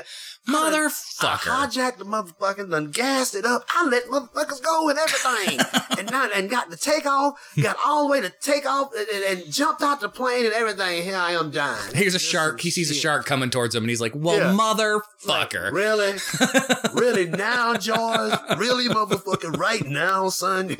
motherfucker. I hijacked the motherfucker, done gassed it up. I let motherfuckers go and everything. and got the takeoff, got all the way to takeoff and jumped out the plane and everything. Here I am dying. Here's a shark. He sees a shark coming towards him and he's like, well, yeah. Motherfucker. Like, really? Really now, George? Really, motherfucker, right now, son?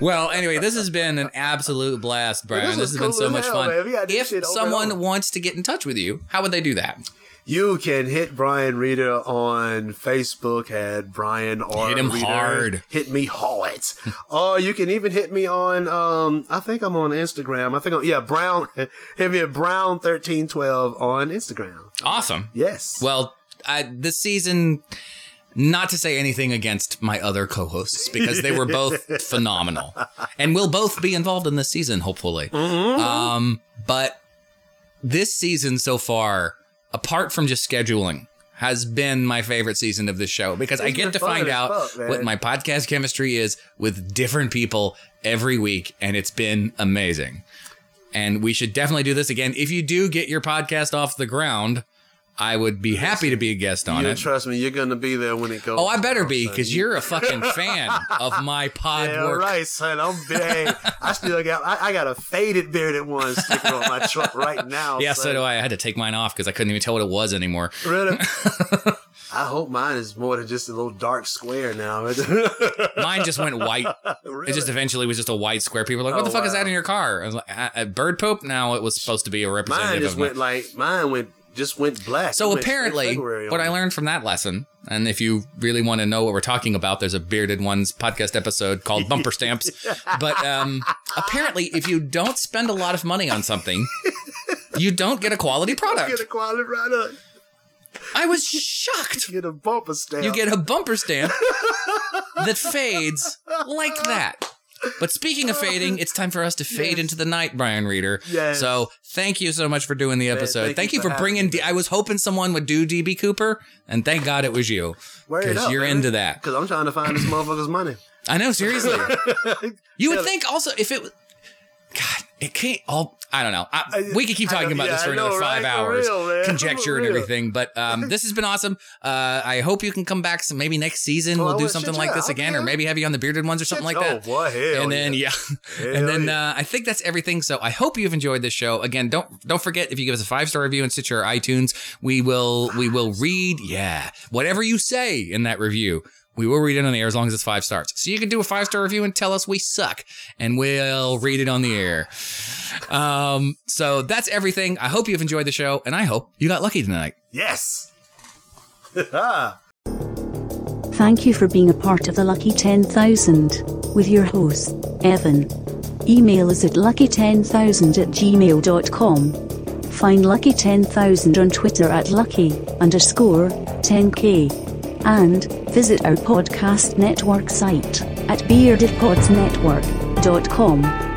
Well, anyway, this has been an absolute blast, Brian. Well, this has been so much fun. If someone wants to get in touch with you, how would they do that? You can hit Brian Reeder on Facebook at Brian R. Hit him Reeder. Hard. Hit me hard. Or you can even hit me on, I think I'm on Instagram. Brown. Hit me at Brown1312 on Instagram. Awesome. Yes. Well, this season, not to say anything against my other co-hosts, because they were both phenomenal. And we'll both be involved in this season, hopefully. Mm-hmm. But this season so far, apart from just scheduling, has been my favorite season of this show, because I get to find out what my podcast chemistry is with different people every week, and it's been amazing. And we should definitely do this again. If you do get your podcast off the ground, I would be happy to be a guest on it. Trust me, you're going to be there when it goes. Oh, I better be, because you're a fucking fan of my pod work. Yeah, right, son. I still got. I got a faded bearded one sticking on my truck right now. Yeah, so do I. I had to take mine off because I couldn't even tell what it was anymore. Really? I hope mine is more than just a little dark square now. Mine just went white. Really? It just eventually was just a white square. People were like, what the fuck is that in your car? I was like, bird poop? No, it was supposed to be a representative of Just went black. So apparently, what I learned from that lesson, and if you really want to know what we're talking about, there's a Bearded Ones podcast episode called Bumper Stamps. But apparently, if you don't spend a lot of money on something, you don't get a quality product. You don't get a quality product. I was shocked. You get a bumper stamp. You get a bumper stamp that fades like that. But speaking of fading, it's time for us to fade into the night, Brian Reeder. Yes. So thank you so much for doing the episode. Thank you for bringing... I was hoping someone would do D.B. Cooper, and thank God it was you. Because you're into that. Because I'm trying to find this motherfucker's money. I know, seriously. You would think also if it... God, it can't... I don't know. We could keep talking about this for another 5 hours. Real, conjecture and everything. But this has been awesome. I hope you can come back. So maybe next season we'll do something like this again. Or maybe have you on the Bearded Ones or something like that. Oh, what? Hell and then, and then I think that's everything. So I hope you've enjoyed this show. Again, don't forget, if you give us a 5-star review on Stitcher or iTunes, we will read, whatever you say in that review. We will read it on the air as long as it's 5 stars. So you can do a 5-star review and tell us we suck, and we'll read it on the air. So that's everything. I hope you've enjoyed the show, and I hope you got lucky tonight. Yes. Thank you for being a part of the Lucky 10,000 with your host, Evan. Email us at lucky10,000@gmail.com. Find Lucky 10,000 on Twitter at lucky_10k. And visit our podcast network site at beardedpodsnetwork.com.